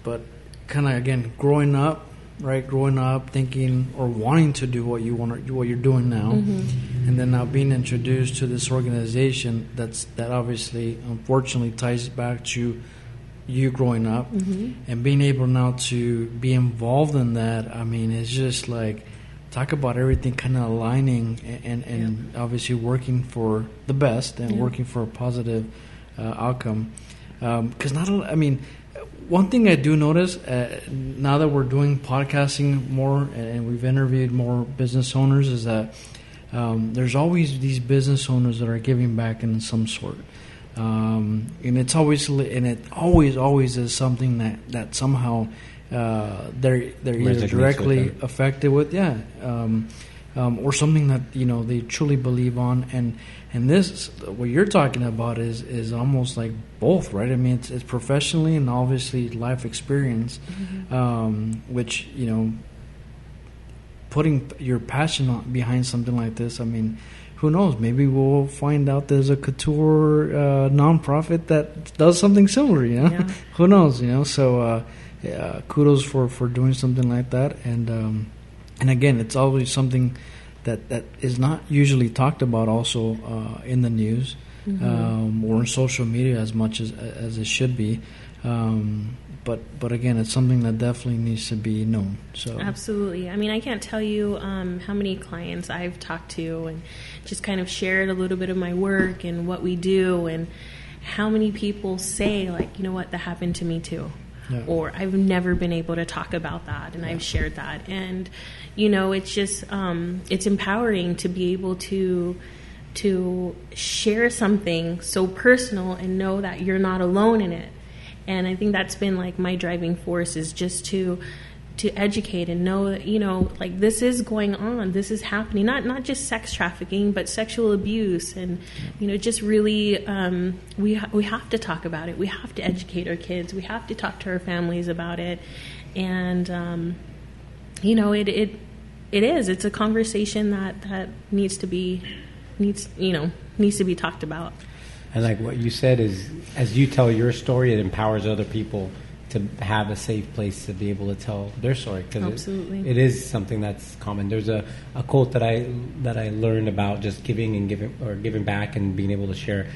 but kind of, again, growing up, right, growing up, thinking or wanting to do what you want, what you're doing now, mm-hmm. and then now being introduced to this organization that's that obviously, unfortunately, ties back to you growing up, mm-hmm. and being able now to be involved in that. I mean, it's just like talk about everything kind of aligning and and, and yeah. obviously working for the best and yeah. working for a positive uh, outcome. Because um, not, a, I mean. One thing I do notice, uh, now that we're doing podcasting more and we've interviewed more business owners, is that um, there's always these business owners that are giving back in some sort. Um, and it's always, and it always, always is something that, that somehow uh, they're, they're either directly with affected with, yeah, um, um, or something that, you know, they truly believe on. And And this, what you're talking about is, is almost like both, right? I mean, it's, it's professionally and obviously life experience, mm-hmm. um, which, you know, putting your passion on, behind something like this, I mean, who knows? Maybe we'll find out there's a couture uh, nonprofit that does something similar, you know? Yeah. Who knows, you know? So uh, yeah, kudos for, for doing something like that. And, um, and again, it's always something that that is not usually talked about also uh, in the news, mm-hmm. um, or in social media as much as as it should be. Um, but but again, it's something that definitely needs to be known. So absolutely. I mean, I can't tell you um, how many clients I've talked to and just kind of shared a little bit of my work and what we do, and how many people say, like, you know what, that happened to me too. Yeah. Or I've never been able to talk about that, and yeah. I've shared that. And, you know, it's just um, it's empowering to be able to to share something so personal and know that you're not alone in it. And I think that's been, like, my driving force is just to to educate and know that, you know, like, this is going on, this is happening, not not just sex trafficking, but sexual abuse. And, you know, just really, um, we, ha- we have to talk about it. We have to educate our kids. We have to talk to our families about it. And, um, you know, it, it, it is, it's a conversation that, that needs to be, needs, you know, needs to be talked about. And like what you said is, as you tell your story, it empowers other people to have a safe place to be able to tell their story, because it, it is something that's common. There's a, a quote that I that I learned about just giving and giving or giving back and being able to share.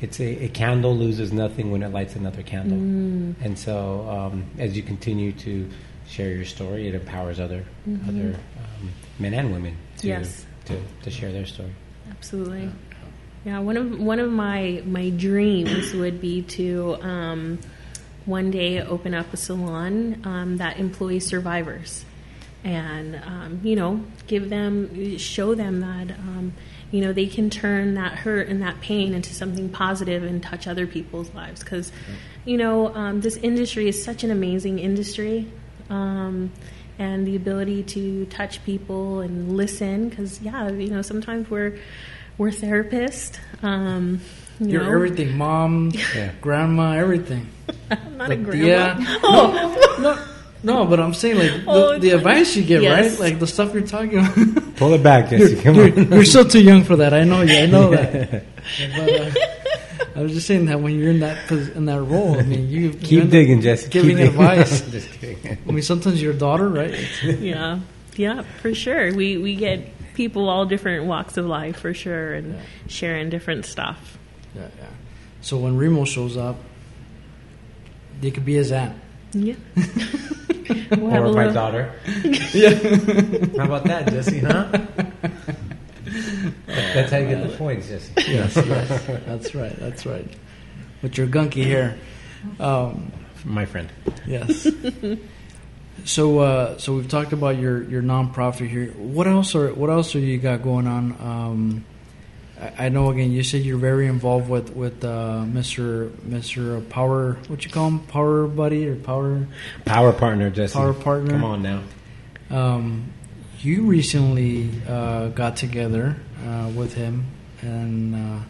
It's a, a candle loses nothing when it lights another candle. Mm. And so um, as you continue to share your story, it empowers other mm-hmm. other um, men and women to, yes. to to share their story. Absolutely. Yeah. Yeah, one of one of my, my dreams would be to um, one day open up a salon um, that employs survivors, and um, you know, give them, show them that um, you know, they can turn that hurt and that pain into something positive and touch other people's lives. Because you know, um, this industry is such an amazing industry. Um, and the ability to touch people and listen, because yeah, you know, sometimes we're We're therapists. Um, you You're know. everything, mom, yeah. grandma, everything. I'm not like a grandma. The, uh, oh. no, no, no, but I'm saying, like, oh, the, the advice you give, yes. right? Like, the stuff you're talking about. Pull it back, Jesse. Come you're, on. You're still too young for that. I know you. I know that. But, uh, I was just saying that when you're in that in that role, I mean, you keep digging, Jesse. Giving keep advice. Just kidding. I mean, sometimes your daughter, right? Yeah, yeah, for sure. We we get. People all different walks of life, for sure, and yeah. sharing different stuff. Yeah, yeah. So when Remo shows up, they could be his aunt. Yeah. we'll or my little... daughter. yeah. How about that, Jesse, huh? That's how you get the points, Jesse. Yes, yes. That's right, that's right. With your gunky hair. Um, my friend. Yes. So, uh, so we've talked about your, your nonprofit here. What else are what else are you got going on? Um, I, I know again you said you're very involved with with uh, Mister Mister Power. What you call him? Power buddy or power power partner? Jesse. Power partner. Come on now. Um, you recently uh, got together uh, with him, and uh,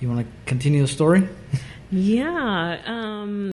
you want to continue the story? Yeah. Um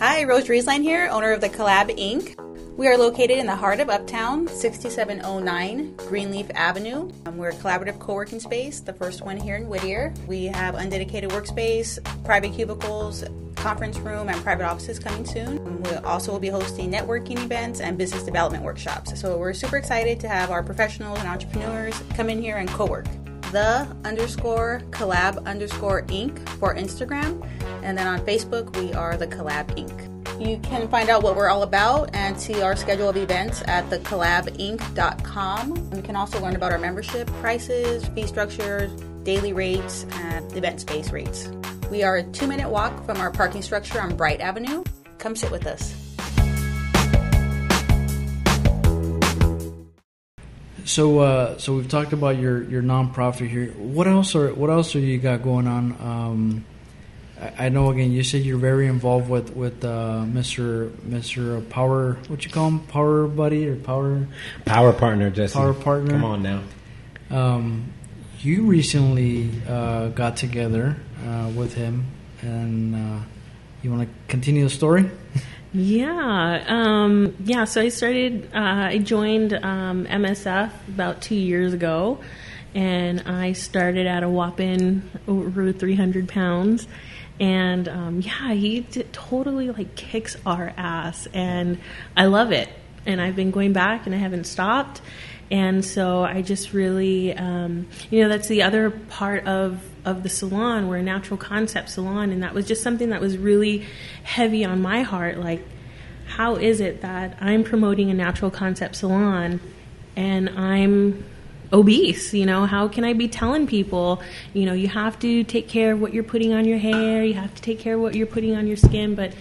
Hi, Rose Driesline here, owner of The Collab, Incorporated. We are located in the heart of Uptown, sixty-seven oh nine Greenleaf Avenue. Um, we're a collaborative co-working space, the first one here in Whittier. We have undedicated workspace, private cubicles, conference room, and private offices coming soon. We also will be hosting networking events and business development workshops. So we're super excited to have our professionals and entrepreneurs come in here and co-work. The underscore collab underscore Incorporated for Instagram. And then on Facebook, we are The Collab, Incorporated. You can find out what we're all about and see our schedule of events at the collab inc dot com. You can also learn about our membership prices, fee structures, daily rates, and event space rates. We are a two-minute walk from our parking structure on Bright Avenue. Come sit with us. So, uh, so we've talked about your, your nonprofit here. What else are what else are you got going on? Um, I, I know again you said you're very involved with with uh, Mister Mister Power. What you call him? Power buddy or power power partner? Jesse. Power partner. Come on now. Um, you recently uh, got together uh, with him, and uh, you want to continue the story? Yeah, um, yeah. So I started, uh, I joined um, M S F about two years ago, and I started at a whopping over three hundred pounds, and um, yeah, he t- totally like kicks our ass, and I love it. And I've been going back, and I haven't stopped. And so I just really, um, you know, that's the other part of, of the salon. We're a natural concept salon. And that was just something that was really heavy on my heart. Like, how is it that I'm promoting a natural concept salon and I'm obese? You know, how can I be telling people, you know, you have to take care of what you're putting on your hair. You have to take care of what you're putting on your skin. But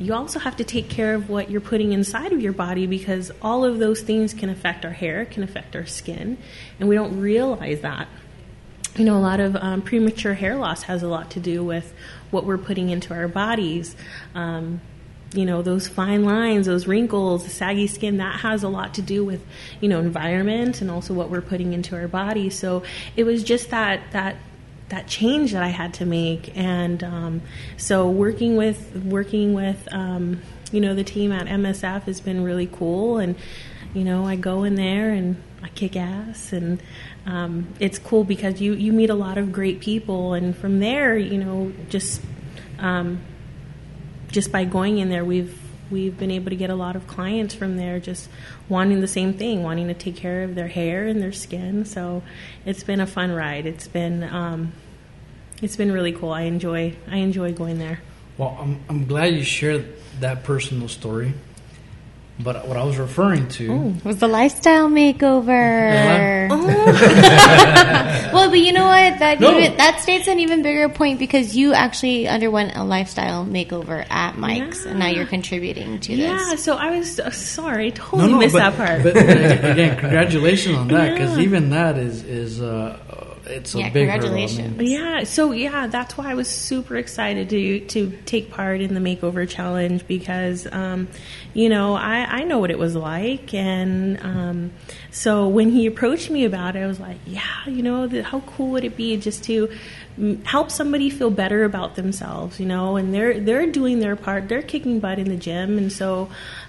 you also have to take care of what you're putting inside of your body, because all of those things can affect our hair, can affect our skin, and we don't realize that. You know, a lot of um, premature hair loss has a lot to do with what we're putting into our bodies. Um, you know, those fine lines, those wrinkles, the saggy skin, that has a lot to do with, you know, environment and also what we're putting into our body. So it was just that, that, that change that I had to make. And, um, so working with, working with, um, you know, the team at M S F has been really cool. And, you know, I go in there and I kick ass, and um, it's cool because you, you meet a lot of great people. And from there, you know, just, um, just by going in there, we've, we've been able to get a lot of clients from there just wanting the same thing, wanting to take care of their hair and their skin. So it's been a fun ride. It's been, um, it's been really cool. I enjoy, I enjoy going there. Well, I'm, I'm glad you shared that personal story. But what I was referring to Ooh, was the lifestyle makeover. Uh-huh. Oh. Well, but you know what? That no. even, that states an even bigger point because you actually underwent a lifestyle makeover at Mike's, yeah. and now you're contributing to yeah, this. Yeah, so I was uh, sorry. I totally no, no, missed but, that part. But, again, congratulations on that because yeah. even that is... is uh, It's a yeah, big congratulations. Hurdle, yeah, so yeah, that's why I was super excited to to take part in the makeover challenge because, um, you know, I, I know what it was like. And um, so when he approached me about it, I was like, yeah, you know, the, how cool would it be just to help somebody feel better about themselves, you know, and they're they're doing their part, they're kicking butt in the gym. And so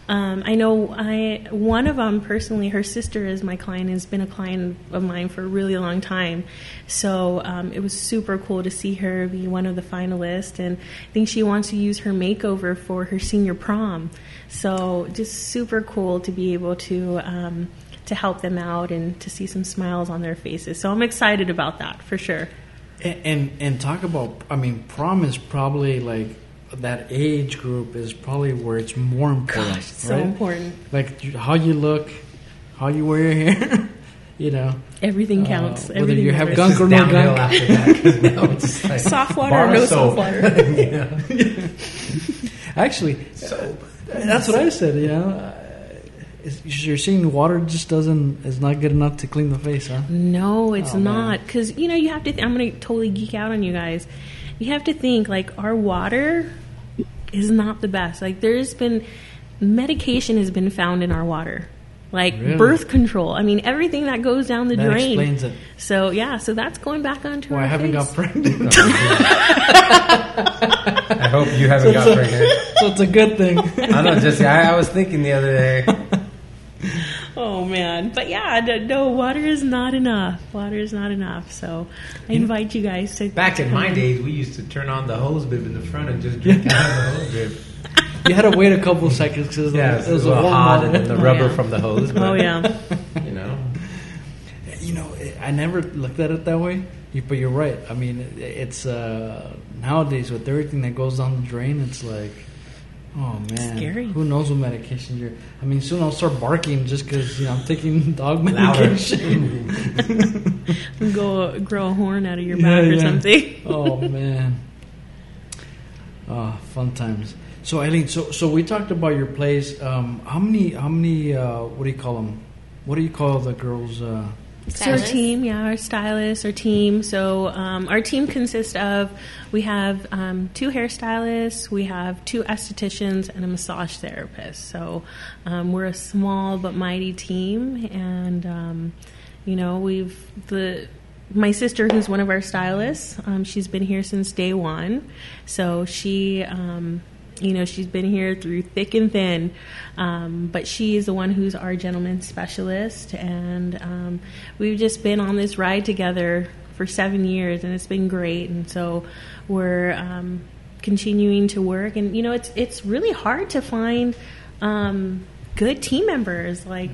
um, I know I one of them personally, her sister is my client, has been a client of mine for a really long time. So um, it was super cool to see her be one of the finalists, and I think she wants to use her makeover for her senior prom. So just super cool to be able to um, to help them out and to see some smiles on their faces. So I'm excited about that for sure. And, and and talk about, I mean, prom is probably like that age group is probably where it's more important. Gosh, so right? important. Like how you look, how you wear your hair, you know. Everything counts. Uh, whether Everything you have gunk or no gunk. After that, now it's like soft water or no soap. soft water. yeah. Actually, soap. That's what I said, you know. You're seeing water just doesn't is not good enough to clean the face, huh? No, it's oh, not. Because, you know, you have to... Th- I'm going to totally geek out on you guys. You have to think, like, our water is not the best. Like, there's been... Medication has been found in our water. Like, really? Birth control. I mean, everything that goes down the that drain. That explains it. So, yeah. So that's going back onto well, our I haven't face. got pregnant. I hope you haven't so got pregnant. A, so it's a good thing. I know, Jesse. I, I was thinking the other day... Oh, man. But, yeah, no, water is not enough. Water is not enough. So I invite you guys to... Back in my days, we used to turn on the hose bib in the front and just drink out of the hose bib. You had to wait a couple seconds because yeah, it was a little hot and then the rubber oh, yeah. from the hose. But, oh, yeah. You know. You know, I never looked at it that way, but you're right. I mean, it's uh, nowadays with everything that goes down the drain, it's like... Oh, man. Scary. Who knows what medication you're... I mean, soon I'll start barking just because, you know, I'm taking dog medication. Go grow a horn out of your back yeah, or yeah. something. Oh, man. Oh, fun times. So, Eileen, so so we talked about your place. Um, how many, how many? Uh, what do you call them? What do you call the girls... Uh, So our team, yeah, our stylists, our team. So um, our team consists of, we have um, two hairstylists, we have two estheticians, and a massage therapist. So um, we're a small but mighty team. And, um, you know, we've, the my sister, who's one of our stylists, um, she's been here since day one. So she... Um, You know, she's been here through thick and thin, um, but she is the one who's our gentleman specialist, and um, we've just been on this ride together for seven years, and it's been great, and so we're um, continuing to work, and, you know, it's it's really hard to find um, good team members. Like,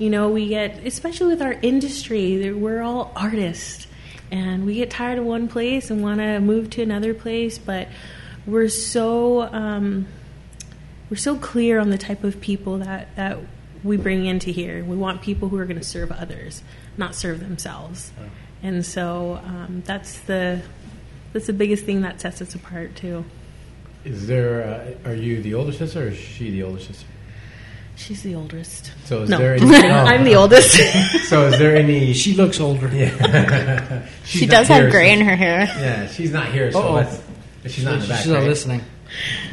you know, we get, especially with our industry, we're all artists, and we get tired of one place and want to move to another place, but... We're so um, we're so clear on the type of people that, that we bring into here. We want people who are going to serve others, not serve themselves. Oh. And so um, that's the that's the biggest thing that sets us apart too. Is there? Uh, are you the older sister, or is she the older sister? She's the oldest. So is no. there? Any, oh. I'm the oldest. So is there any? She looks older. Yeah. She does have gray so, in her hair. Yeah, she's not here. So that's... She's not she's, back, she's not right? listening.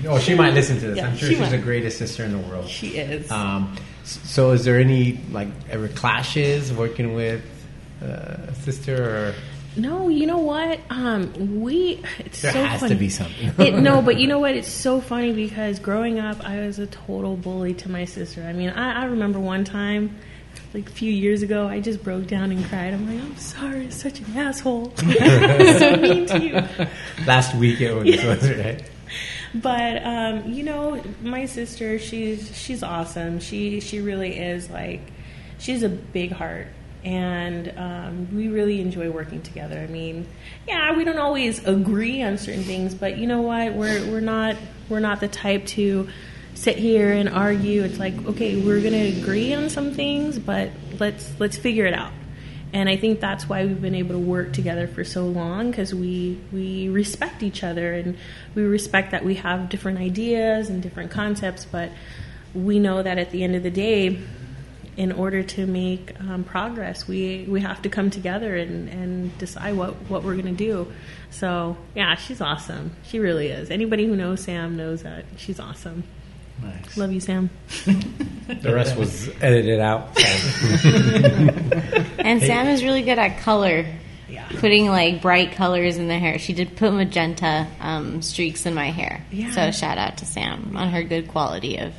No, she might listen to this. Yeah, I'm sure she she's might. The greatest sister in the world. She is. Um, so is there any, like, ever clashes working with uh, a sister or... No, you know what? Um, we it's there so has funny. to be something. it, no, but you know what? It's so funny because growing up, I was a total bully to my sister. I mean, I, I remember one time, like a few years ago, I just broke down and cried. I'm like, I'm sorry, such an asshole. I'm so mean to you. Last week it was, yeah. was right. But um, you know, my sister, she's she's awesome. She she really is like, she's a big heart. And um, we really enjoy working together. I mean, yeah, we don't always agree on certain things, but you know what? We're we're not we're not the type to sit here and argue. It's like, okay, we're gonna agree on some things, but let's let's figure it out. And I think that's why we've been able to work together for so long, because we we respect each other and we respect that we have different ideas and different concepts, but we know that at the end of the day, in order to make um, progress, we we have to come together and, and decide what, what we're going to do. So, yeah, she's awesome. She really is. Anybody who knows Sam knows that she's awesome. Nice. Love you, Sam. The rest was edited out. And Sam is really good at color, yeah. putting, like, bright colors in the hair. She did put magenta um, streaks in my hair. Yeah. So shout out to Sam on her good quality of...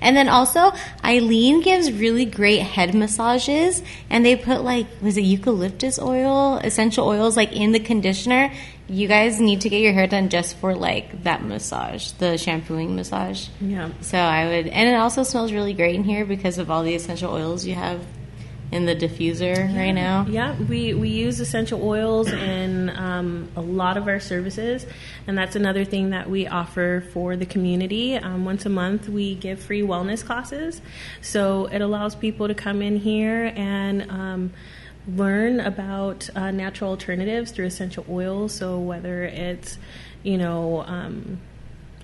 And then also, Eileen gives really great head massages, and they put, like, was it eucalyptus oil, essential oils, like, in the conditioner. You guys need to get your hair done just for, like, that massage, the shampooing massage. Yeah. So I would, and it also smells really great in here because of all the essential oils you have in the diffuser yeah. right now. Yeah, we, we use essential oils in um, a lot of our services, and that's another thing that we offer for the community. Um, once a month, we give free wellness classes, so it allows people to come in here and um, learn about uh, natural alternatives through essential oils, so whether it's, you know... Um,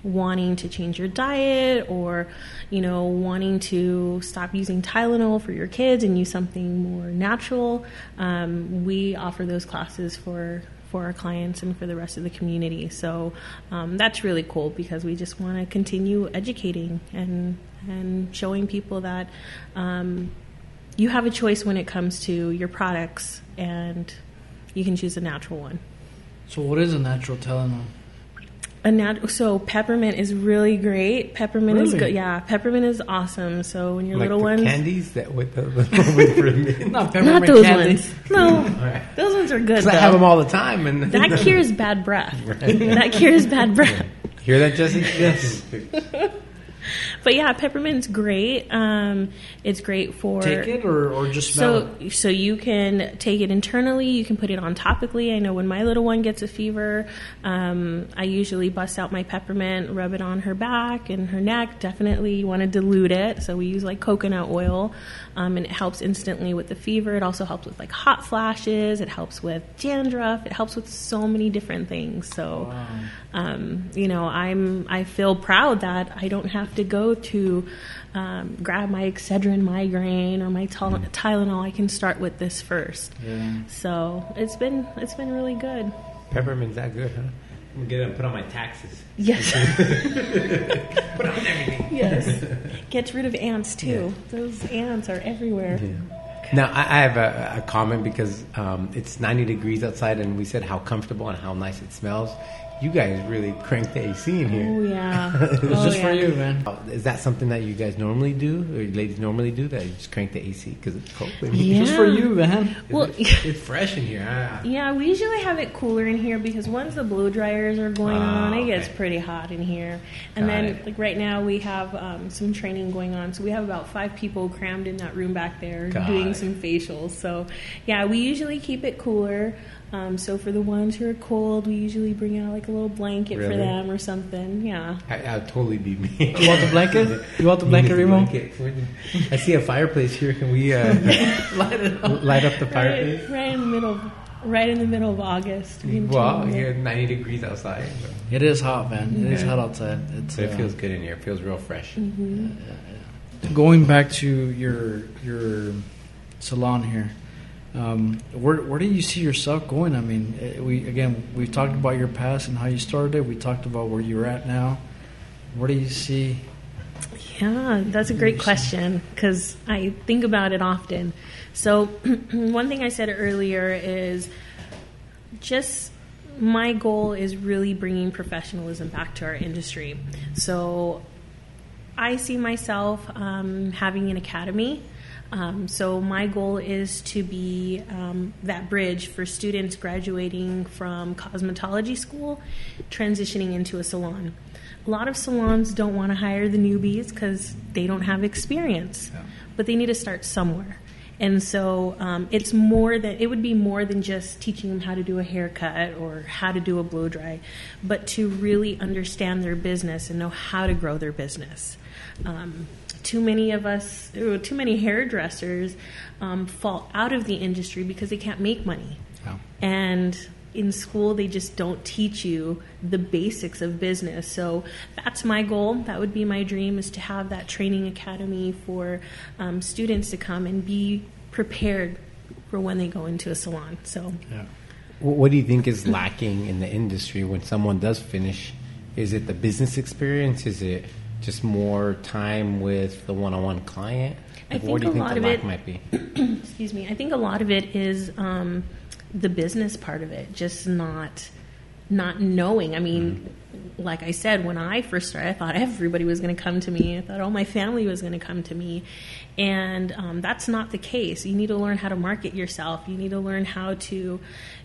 wanting to change your diet, or, you know, wanting to stop using Tylenol for your kids and use something more natural, um, we offer those classes for, for our clients and for the rest of the community. So um, that's really cool because we just want to continue educating and and showing people that um, you have a choice when it comes to your products and you can choose a natural one. So what is a natural Tylenol? A nat- so peppermint is really great. Peppermint really? is good. Yeah, peppermint is awesome. So when your like little the ones, candies that with the with not peppermint not those candies. ones. No, right. Those ones are good. Because I have them all the time, and that no. cures bad breath. Right. That cures bad breath. Hear that, Jesse? Yes. But yeah, peppermint's great. Um, it's great for take it or, or just smell so, it. So you can take it internally. You can put it on topically. I know when my little one gets a fever, um, I usually bust out my peppermint, rub it on her back and her neck. Definitely, you want to dilute it. So we use like coconut oil, um, and it helps instantly with the fever. It also helps with like hot flashes. It helps with dandruff. It helps with so many different things. So, wow. um, you know, I'm I feel proud that I don't have to go to um, grab my Excedrin migraine or my Tyl- mm. Tylenol. I can start with this first. Yeah. So it's been it's been really good. Peppermint's that good, huh? I'm gonna get it and put on my taxes. Yes. Put on everything. Yes. Gets rid of ants too. Yeah. Those ants are everywhere. Yeah. Now, I have a, a comment because um, it's ninety degrees outside, and we said how comfortable and how nice it smells. You guys really crank the A C in here. Oh, yeah. It's oh, just yeah. for you, man. Is that something that you guys normally do, or ladies normally do, that you just crank the A C because it's cold? I mean, yeah. Just for you, man. Well, it's, it's fresh in here. Huh? Yeah, we usually have it cooler in here because once the blow dryers are going oh, on, it gets okay. pretty hot in here. And Got then, it. like right now, we have um, some training going on, so we have about five people crammed in that room back there Got doing it. some facials. So, yeah, we usually keep it cooler. Um, so for the ones who are cold, we usually bring out like a little blanket really? for them or something. Yeah, I would totally be me. You want the blanket? You want the blanket remote? I see a fireplace here. Can we uh, light, it up. light up the fireplace? Right, right in the middle. Right in the middle of August. Well, yeah, ninety degrees outside. So. It is hot, man. Mm-hmm. It is hot outside. It's, but it uh, feels good in here. It feels real fresh. Mm-hmm. Yeah, yeah, yeah. Going back to your your salon here. Um, where where do you see yourself going? I mean, we again, we've talked about your past and how you started. We talked about where you're at now. What do you see? Yeah, that's a great question because I think about it often. So one thing I said earlier is just my goal is really bringing professionalism back to our industry. So I see myself um, having an academy. Um, so my goal is to be um, that bridge for students graduating from cosmetology school, transitioning into a salon. A lot of salons don't want to hire the newbies because they don't have experience, yeah. but they need to start somewhere. And so um, it's more than it would be more than just teaching them how to do a haircut or how to do a blow dry, but to really understand their business and know how to grow their business. Um, too many of us, too many hairdressers um, fall out of the industry because they can't make money. Yeah. And in school, they just don't teach you the basics of business. So that's my goal. That would be my dream, is to have that training academy for um, students to come and be prepared for when they go into a salon. So, yeah. What do you think is lacking in the industry when someone does finish? Is it the business experience? Is it just more time with the one-on-one client? Like, I think what do you a think lot the of lack it, might be? Excuse me. I think a lot of it is... Um, the business part of it, just not not knowing. I mean, mm-hmm. like I said, when I first started, I thought everybody was going to come to me. I thought all my family was going to come to me. And um, that's not the case. You need to learn how to market yourself. You need to learn how to,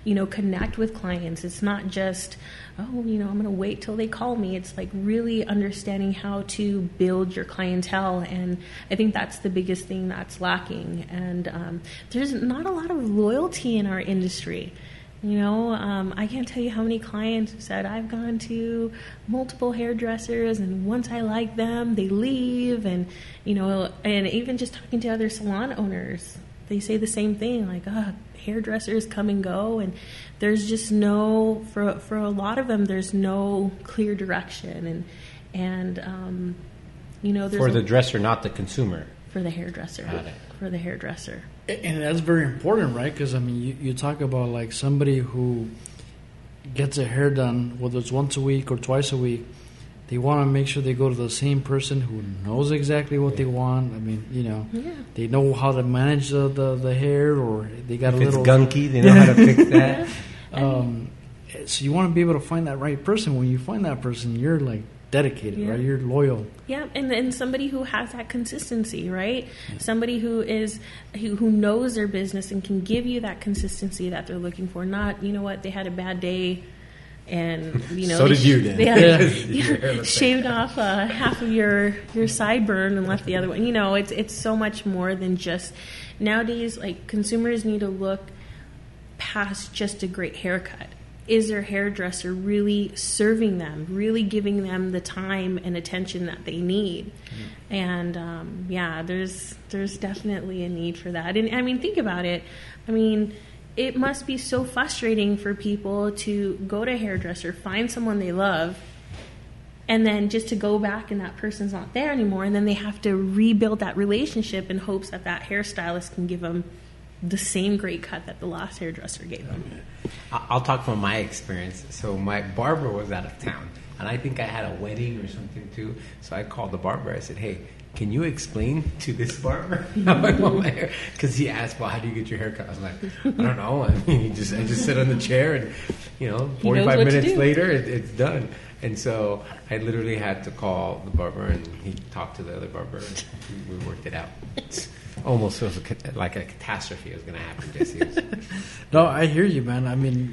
you know, connect with clients. It's not just, oh, you know, I'm going to wait till they call me. It's like really understanding how to build your clientele. And I think that's the biggest thing that's lacking. And um, there's not a lot of loyalty in our industry. You know, um, I can't tell you how many clients have said, I've gone to multiple hairdressers, and once I like them, they leave. And, you know, and even just talking to other salon owners, they say the same thing, like, oh, hairdressers come and go. And there's just no, for for a lot of them, there's no clear direction. And, and um, you know, there's... For the dresser, not the consumer. For the hairdresser. Got it. For the hairdresser. And that's very important, right? Because, I mean, you, you talk about, like, somebody who gets their hair done, whether it's once a week or twice a week, they want to make sure they go to the same person who knows exactly what they want. I mean, you know, yeah. they know how to manage the, the, the hair, or they got if a little... If it's gunky, they know how to fix that. Um, so you want to be able to find that right person. When you find that person, you're, like, dedicated, yeah. right? You're loyal. Yeah, and and somebody who has that consistency, right? Yeah. Somebody who is who, who knows their business and can give you that consistency that they're looking for. Not, you know what, they had a bad day, and you know. so did you then? They had, yeah, shaved off uh, half of your your sideburn and left the other one. You know, it's it's so much more than just nowadays. Like, consumers need to look past just a great haircut. Is their hairdresser really serving them, really giving them the time and attention that they need? Mm-hmm. And, um, yeah, there's there's definitely a need for that. And, I mean, think about it. I mean, it must be so frustrating for people to go to a hairdresser, find someone they love, and then just to go back and that person's not there anymore, and then they have to rebuild that relationship in hopes that that hairstylist can give them the same great cut that the last hairdresser gave them. I'll talk from my experience. So my barber was out of town, and I think I had a wedding or something too. So I called the barber. I said, hey, can you explain to this barber how I want my hair? Because he asked, well, how do you get your hair cut? I was like, I don't know. I mean, you just, I just sit on the chair, and, you know, forty-five minutes later, it, it's done. And so I literally had to call the barber, and he talked to the other barber, and we worked it out. Almost feels like a catastrophe is going to happen this year. No, I hear you, man. I mean,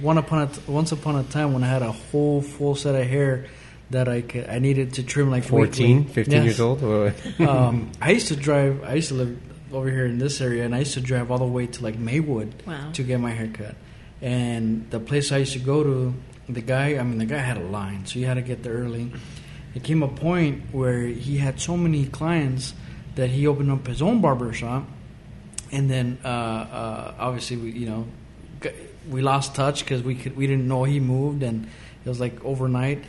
one upon a t- once upon a time when I had a whole full set of hair that I, could, I needed to trim like fourteen, fifteen yes. years old. um, I used to drive. I used to live over here in this area, and I used to drive all the way to like Maywood wow. to get my hair cut. And the place I used to go to, the guy, I mean, the guy had a line, so you had to get there early. It came a point where he had so many clients that he opened up his own barber shop, and then uh, uh, obviously we, you know, we lost touch because we could we didn't know he moved, and it was like overnight.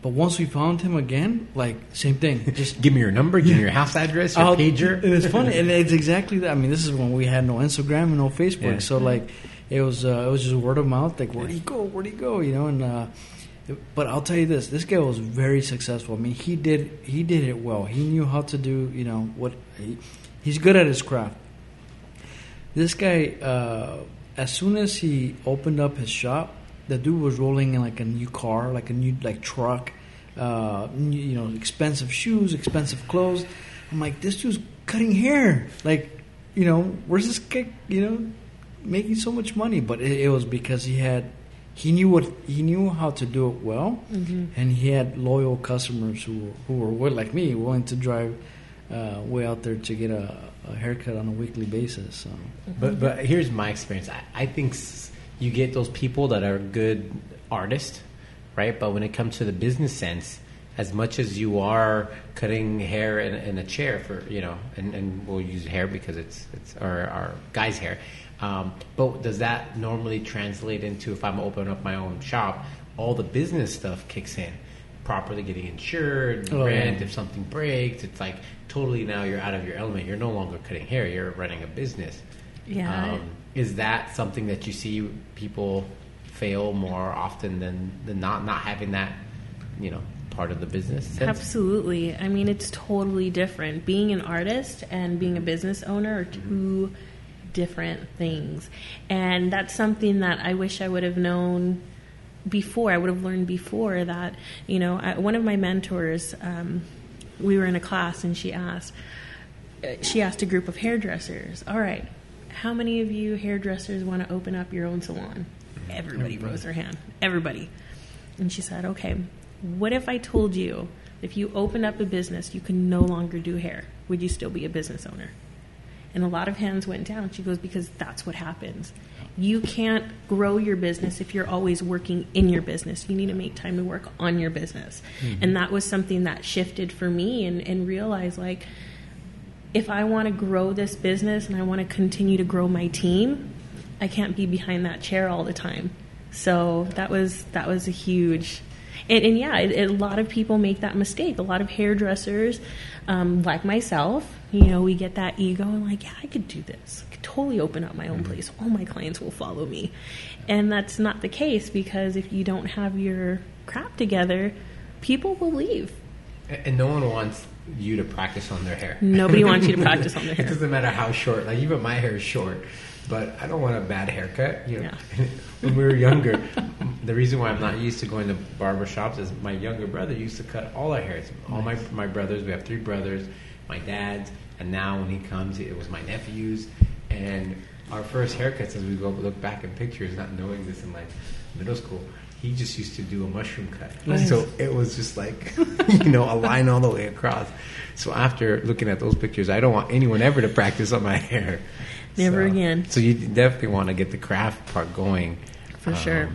But once we found him again, like same thing. Just give me your number, give me your house address, your I'll, pager. It was funny, and it's exactly that. I mean, this is when we had no Instagram and no Facebook, yeah. so like it was uh, it was just word of mouth. Like, where'd he go? Where'd he go? You know, and uh, But I'll tell you this, this guy was very successful. I mean, he did he did it well. He knew how to do, you know, what he, he's good at his craft. This guy, uh, as soon as he opened up his shop, the dude was rolling in like a new car, like a new like truck, uh, new, you know, expensive shoes, expensive clothes. I'm like, this dude's cutting hair. Like, you know, where's this guy, you know, making so much money? But it, it was because he had... He knew what he knew how to do it well, mm-hmm. and he had loyal customers who who were like me, willing to drive uh, way out there to get a, a haircut on a weekly basis. So. Mm-hmm. But but here's my experience. I, I think you get those people that are good artists, right? But when it comes to the business sense, as much as you are cutting hair in, in a chair for, you know, and, and we'll use hair because it's it's our, our guy's hair. Um, but does that normally translate into if I'm opening up my own shop, all the business stuff kicks in, properly getting insured, oh, rent, yeah. if something breaks, it's like totally now you're out of your element. You're no longer cutting hair. You're running a business. Yeah. Um, is that something that you see people fail more often than, than not, not having that, you know, part of the business sense? Absolutely. I mean, it's totally different. Being an artist and being a business owner are two... Mm-hmm. different things, and that's something that I wish I would have known before. I would have learned before that, you know, I, one of my mentors, um, we were in a class and she asked, she asked a group of hairdressers, all right, how many of you hairdressers want to open up your own salon? Everybody, everybody rose their hand, everybody. And she said, okay, what if I told you if you opened up a business, you can no longer do hair, would you still be a business owner? And a lot of hands went down. She goes, because that's what happens. You can't grow your business if you're always working in your business. You need to make time to work on your business. Mm-hmm. And that was something that shifted for me and, and realized, like, if I want to grow this business and I want to continue to grow my team, I can't be behind that chair all the time. So that was that was a huge... And, and yeah, it, it, a lot of people make that mistake. A lot of hairdressers, um, like myself, you know, we get that ego and like, yeah, I could do this. I could totally open up my own place. All my clients will follow me. And that's not the case, because if you don't have your crap together, people will leave. And, and no one wants you to practice on their hair. Nobody wants you to practice on their hair. It doesn't matter how short. Like, even my hair is short, but I don't want a bad haircut. You know, yeah. When we were younger, the reason why I'm not used to going to barber shops is my younger brother used to cut all our hairs. All my my brothers, we have three brothers, my dad's, and now when he comes, it was my nephew's. And our first haircuts, as we go look back in pictures, not knowing this in like middle school, he just used to do a mushroom cut. Nice. So it was just like, you know, a line all the way across. So after looking at those pictures, I don't want anyone ever to practice on my hair. Never so, again. So you definitely want to get the craft part going. For um, sure.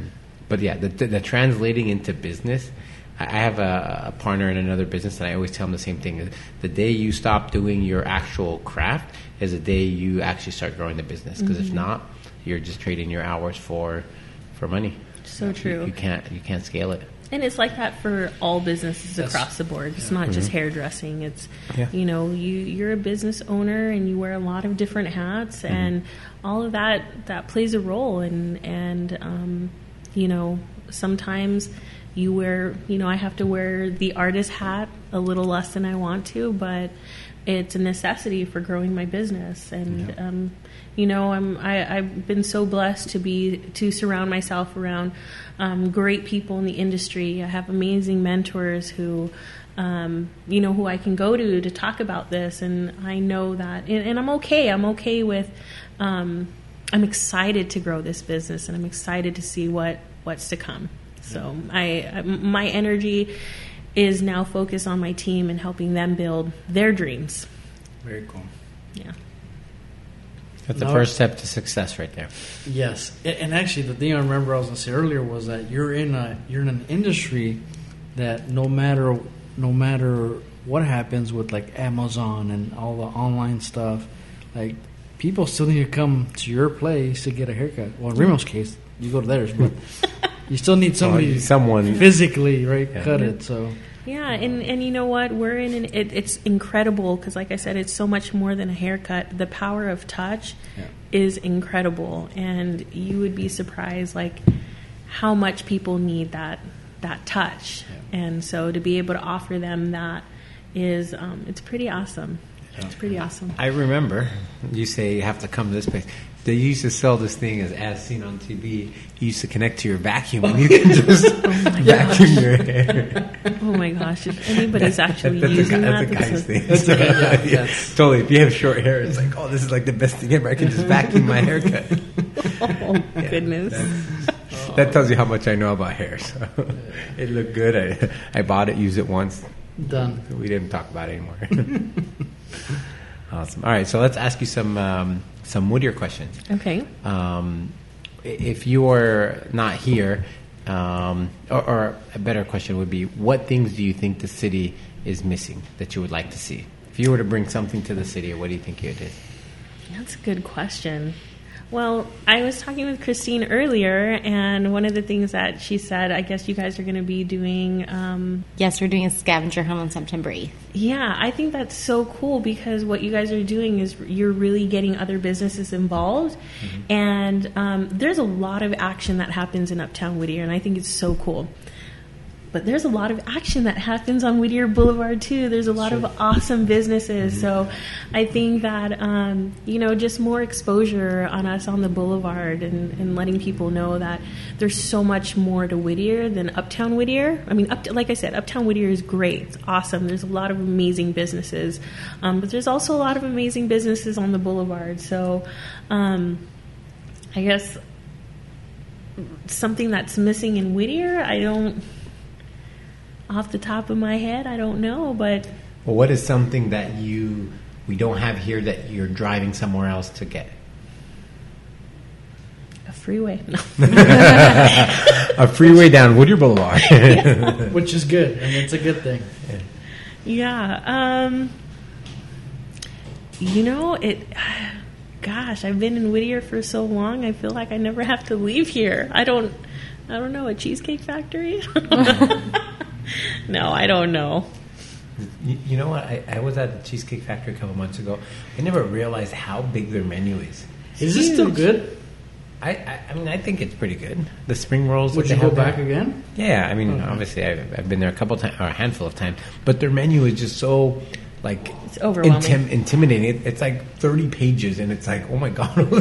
But yeah, the, the translating into business. I have a, a partner in another business, and I always tell him the same thing. The day you stop doing your actual craft is the day you actually start growing the business. Because mm-hmm. if not, you're just trading your hours for for money. So you, true. You can't you can't scale it. And it's like that for all businesses yes. across the board. It's yeah. not mm-hmm. just hairdressing. It's, yeah. you know, you, you're a business owner and you wear a lot of different hats, mm-hmm. and all of that, that plays a role. And, and um, you know, sometimes you wear, you know, I have to wear the artist hat a little less than I want to, but it's a necessity for growing my business. And, yeah. um, you know, I'm, I, I've been so blessed to be, to surround myself around um, great people in the industry. I have amazing mentors who, um, you know, who I can go to to talk about this. And I know that, and, and I'm okay. I'm okay with, um, I'm excited to grow this business, and I'm excited to see what, what's to come. So I, I my energy is now focused on my team and helping them build their dreams. Very cool. Yeah. That's the now, first step to success right there. Yes. And actually, the thing I remember I was going to say earlier was that you're in a you're in an industry that no matter no matter what happens with like Amazon and all the online stuff, like people still need to come to your place to get a haircut. Well, in Remo's case, you go to theirs, but you still need somebody, oh, someone physically, right, yeah. cut it. So yeah, and, and you know what? We're in an, it, it's incredible because, like I said, it's so much more than a haircut. The power of touch yeah. is incredible, and you would be surprised, like, how much people need that that touch. Yeah. And so to be able to offer them that is, um, it's pretty awesome. Yeah. It's pretty awesome. I remember you say you have to come to this place. They used to sell this thing as as seen on T V. You used to connect to your vacuum and you can just oh vacuum gosh. your hair. Oh my gosh. If anybody's that, actually that, that's using a, that's that. A that's a guy's thing. That's a, yeah, yeah. Yes. Totally. If you have short hair, it's like, oh, this is like the best thing ever. I can just vacuum my haircut. Oh, yeah, goodness. Oh. That tells you how much I know about hair. So it looked good. I, I bought it, used it once. Done. We didn't talk about it anymore. Awesome. All right, so let's ask you some um, some Whittier questions. Okay. Um, if you are not here, um, or, or a better question would be, what things do you think the city is missing that you would like to see? If you were to bring something to the city, what do you think it is? That's a good question. Well, I was talking with Christine earlier, and one of the things that she said, I guess you guys are going to be doing... Um, yes, we're doing a scavenger hunt on September eighth. Yeah, I think that's so cool because what you guys are doing is you're really getting other businesses involved. Mm-hmm. And um, there's a lot of action that happens in Uptown Whittier, and I think it's so cool. But there's a lot of action that happens on Whittier Boulevard, too. There's a lot sure. of awesome businesses. Mm-hmm. So I think that, um, you know, just more exposure on us on the boulevard and, and letting people know that there's so much more to Whittier than Uptown Whittier. I mean, up to, like I said, Uptown Whittier is great. It's awesome. There's a lot of amazing businesses. Um, but there's also a lot of amazing businesses on the boulevard. So um, I guess something that's missing in Whittier, I don't... Off the top of my head, I don't know, but... Well, what is something that you we don't have here that you're driving somewhere else to get? A freeway. No. A freeway down Whittier Boulevard. Yeah. Which is good, and it's a good thing. Yeah. yeah um, you know, it... Gosh, I've been in Whittier for so long, I feel like I never have to leave here. I don't... I don't know, a Cheesecake Factory? No, I don't know. You, you know what? I, I was at the Cheesecake Factory a couple months ago. I never realized how big their menu is. Is this still good? I, I, I mean, I think it's pretty good. The spring rolls. Would you go back again? Yeah, I mean, okay. obviously, I've, I've been there a couple times or a handful of times, but their menu is just so like it's overwhelming, intim- intimidating. It, it's like thirty pages, and it's like, oh my god! Wow.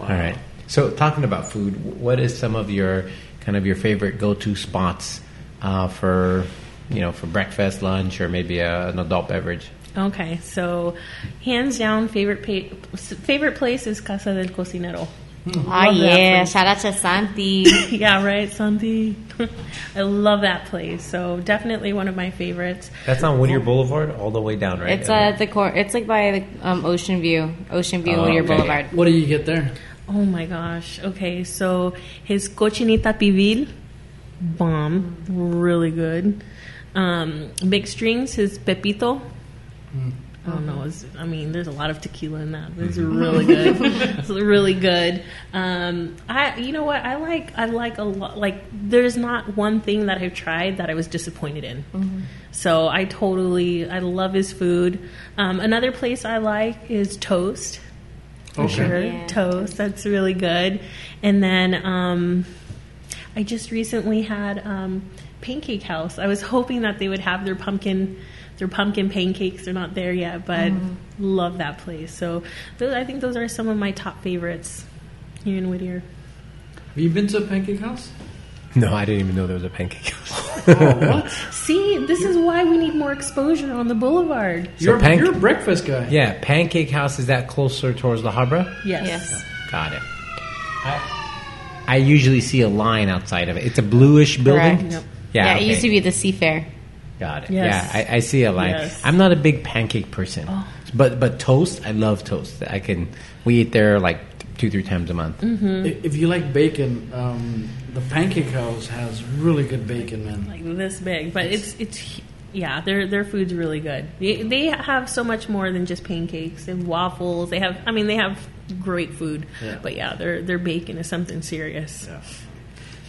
All right. So, talking about food, what is some of your kind of your favorite go-to spots? Uh, for, you know, for breakfast, lunch, or maybe a, an adult beverage. Okay, so hands down, favorite pa- favorite place is Casa del Cocinero. Mm-hmm. Oh, yeah. Shout out to Santi. Yeah, right, Santi. I love that place. So definitely one of my favorites. That's on Whittier Boulevard all the way down, right? It's uh, the cor- It's like by the um, Ocean View. Ocean View, oh, Whittier okay. Boulevard. What do you get there? Oh, my gosh. Okay, so his cochinita pibil. Bomb, really good. Um, Big Strings, his Pepito. Mm. I don't know. It's, I mean, there's a lot of tequila in that. It's really good. It's really good. Um, I, you know what? I like. I like a lot. Like, there's not one thing that I've tried that I was disappointed in. Mm-hmm. So I totally. I love his food. Um, another place I like is Toast. For okay. sure, yeah. Toast. That's really good. And then. Um, I just recently had um, Pancake House. I was hoping that they would have their pumpkin, their pumpkin pancakes. They're not there yet, but mm. love that place. So those, I think those are some of my top favorites here in Whittier. Have you been to a Pancake House? No, I didn't even know there was a Pancake House. Oh, what? See, this you're, is why we need more exposure on the boulevard. You're, so pan- you're a breakfast guy. Yeah, Pancake House, is that closer towards La Habra? Yes. yes. Oh, got it. I- I usually see a line outside of it. It's a bluish building. Correct. Yep. Yeah, yeah okay. It used to be the Seafair. Got it. Yes. Yeah, I, I see a line. Yes. I'm not a big pancake person, oh. but but toast, I love toast. I can we eat there like two three times a month. Mm-hmm. If you like bacon, um, the Pancake House has really good bacon, man. Like this big, but it's it's yeah, their their food's really good. They, they have so much more than just pancakes. They have waffles. They have I mean they have. Great food, yeah. but yeah, their their bacon is something serious. Yeah.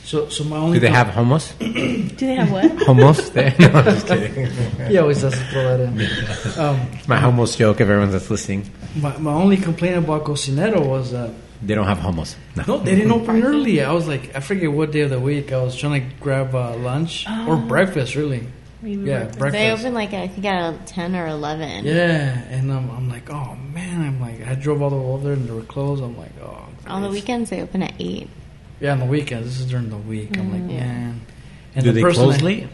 So, so my only. Do they have hummus? Do they have what? Hummus there? No, I'm just kidding. He always has to throw that in. Um, my hummus joke, if everyone that's listening. My, my only complaint about Cocinero was that they don't have hummus. No, no they didn't open early. I was like, I forget what day of the week. I was trying to grab uh, lunch oh. or breakfast, really. Remember. Yeah, breakfast. They opened like I think at ten or eleven. Yeah, and um, I'm like, oh man, I'm like, I drove all the way over there and they were closed. I'm like, oh. Grace. On the weekends they open at eight. Yeah, on the weekends. This is during the week. I'm mm. like, man. And do the they close late?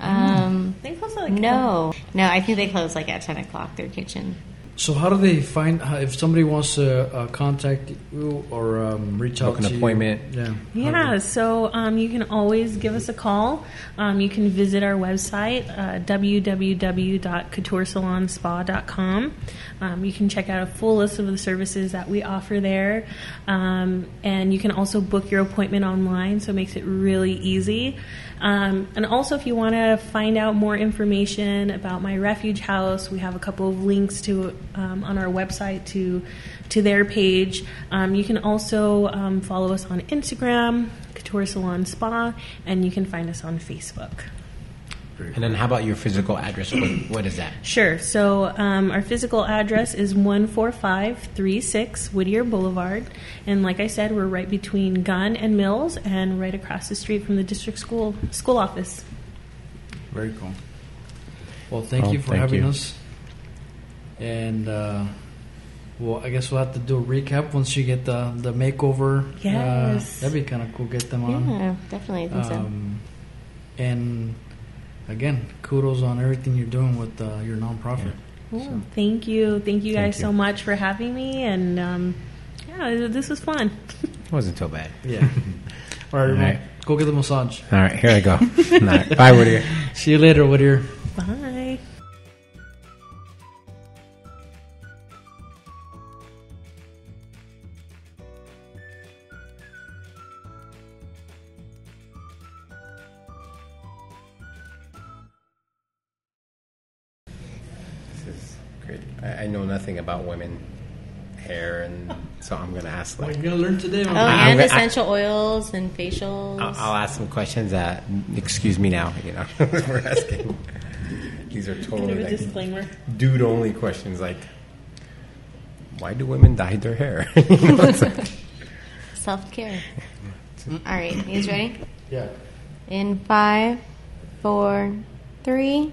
Um, mm. They close at like no, ten. No. I think they close like at ten o'clock. Their kitchen. So how do they find uh, if somebody wants to uh, contact you or um, reach out to you? Book an appointment. Yeah. Yeah. So um, you can always give us a call. Um, you can visit our website uh, w w w dot couture salon spa dot com. Um, you can check out a full list of the services that we offer there, um, and you can also book your appointment online. So it makes it really easy. Um, and also, if you want to find out more information about My Refuge House, we have a couple of links to um, on our website to to their page. Um, you can also um, follow us on Instagram, Couture Salon Spa, and you can find us on Facebook. And then how about your physical address? What, what is that? Sure. So um, our physical address is one four five three six Whittier Boulevard. And like I said, we're right between Gunn and Mills and right across the street from the district school school office. Very cool. Well, thank oh, you for thank having you. us. And, uh, well, I guess we'll have to do a recap once you get the, the makeover. Yes. Uh, that'd be kind of cool. Get them on. Yeah, definitely. I think um, so. And... Again, kudos on everything you're doing with uh, your nonprofit. Yeah. So. Thank you. Thank you guys Thank you. so much for having me. And, um, yeah, this was fun. It wasn't so bad. Yeah. All right, All right. Go get the massage. All right, here I go. All right. Bye, Whittier. See you later, Whittier. Bye. I know nothing about women hair, and so I'm going to ask. Like, well, you're going to learn today. Oh, I, and gonna, essential I, oils and facials. I'll, I'll ask some questions that, excuse me now, you know, we're asking. These are totally like dude-only questions, like, why do women dye their hair? You know, it's like, self-care. All right, you guys ready? Yeah. In five, four, three...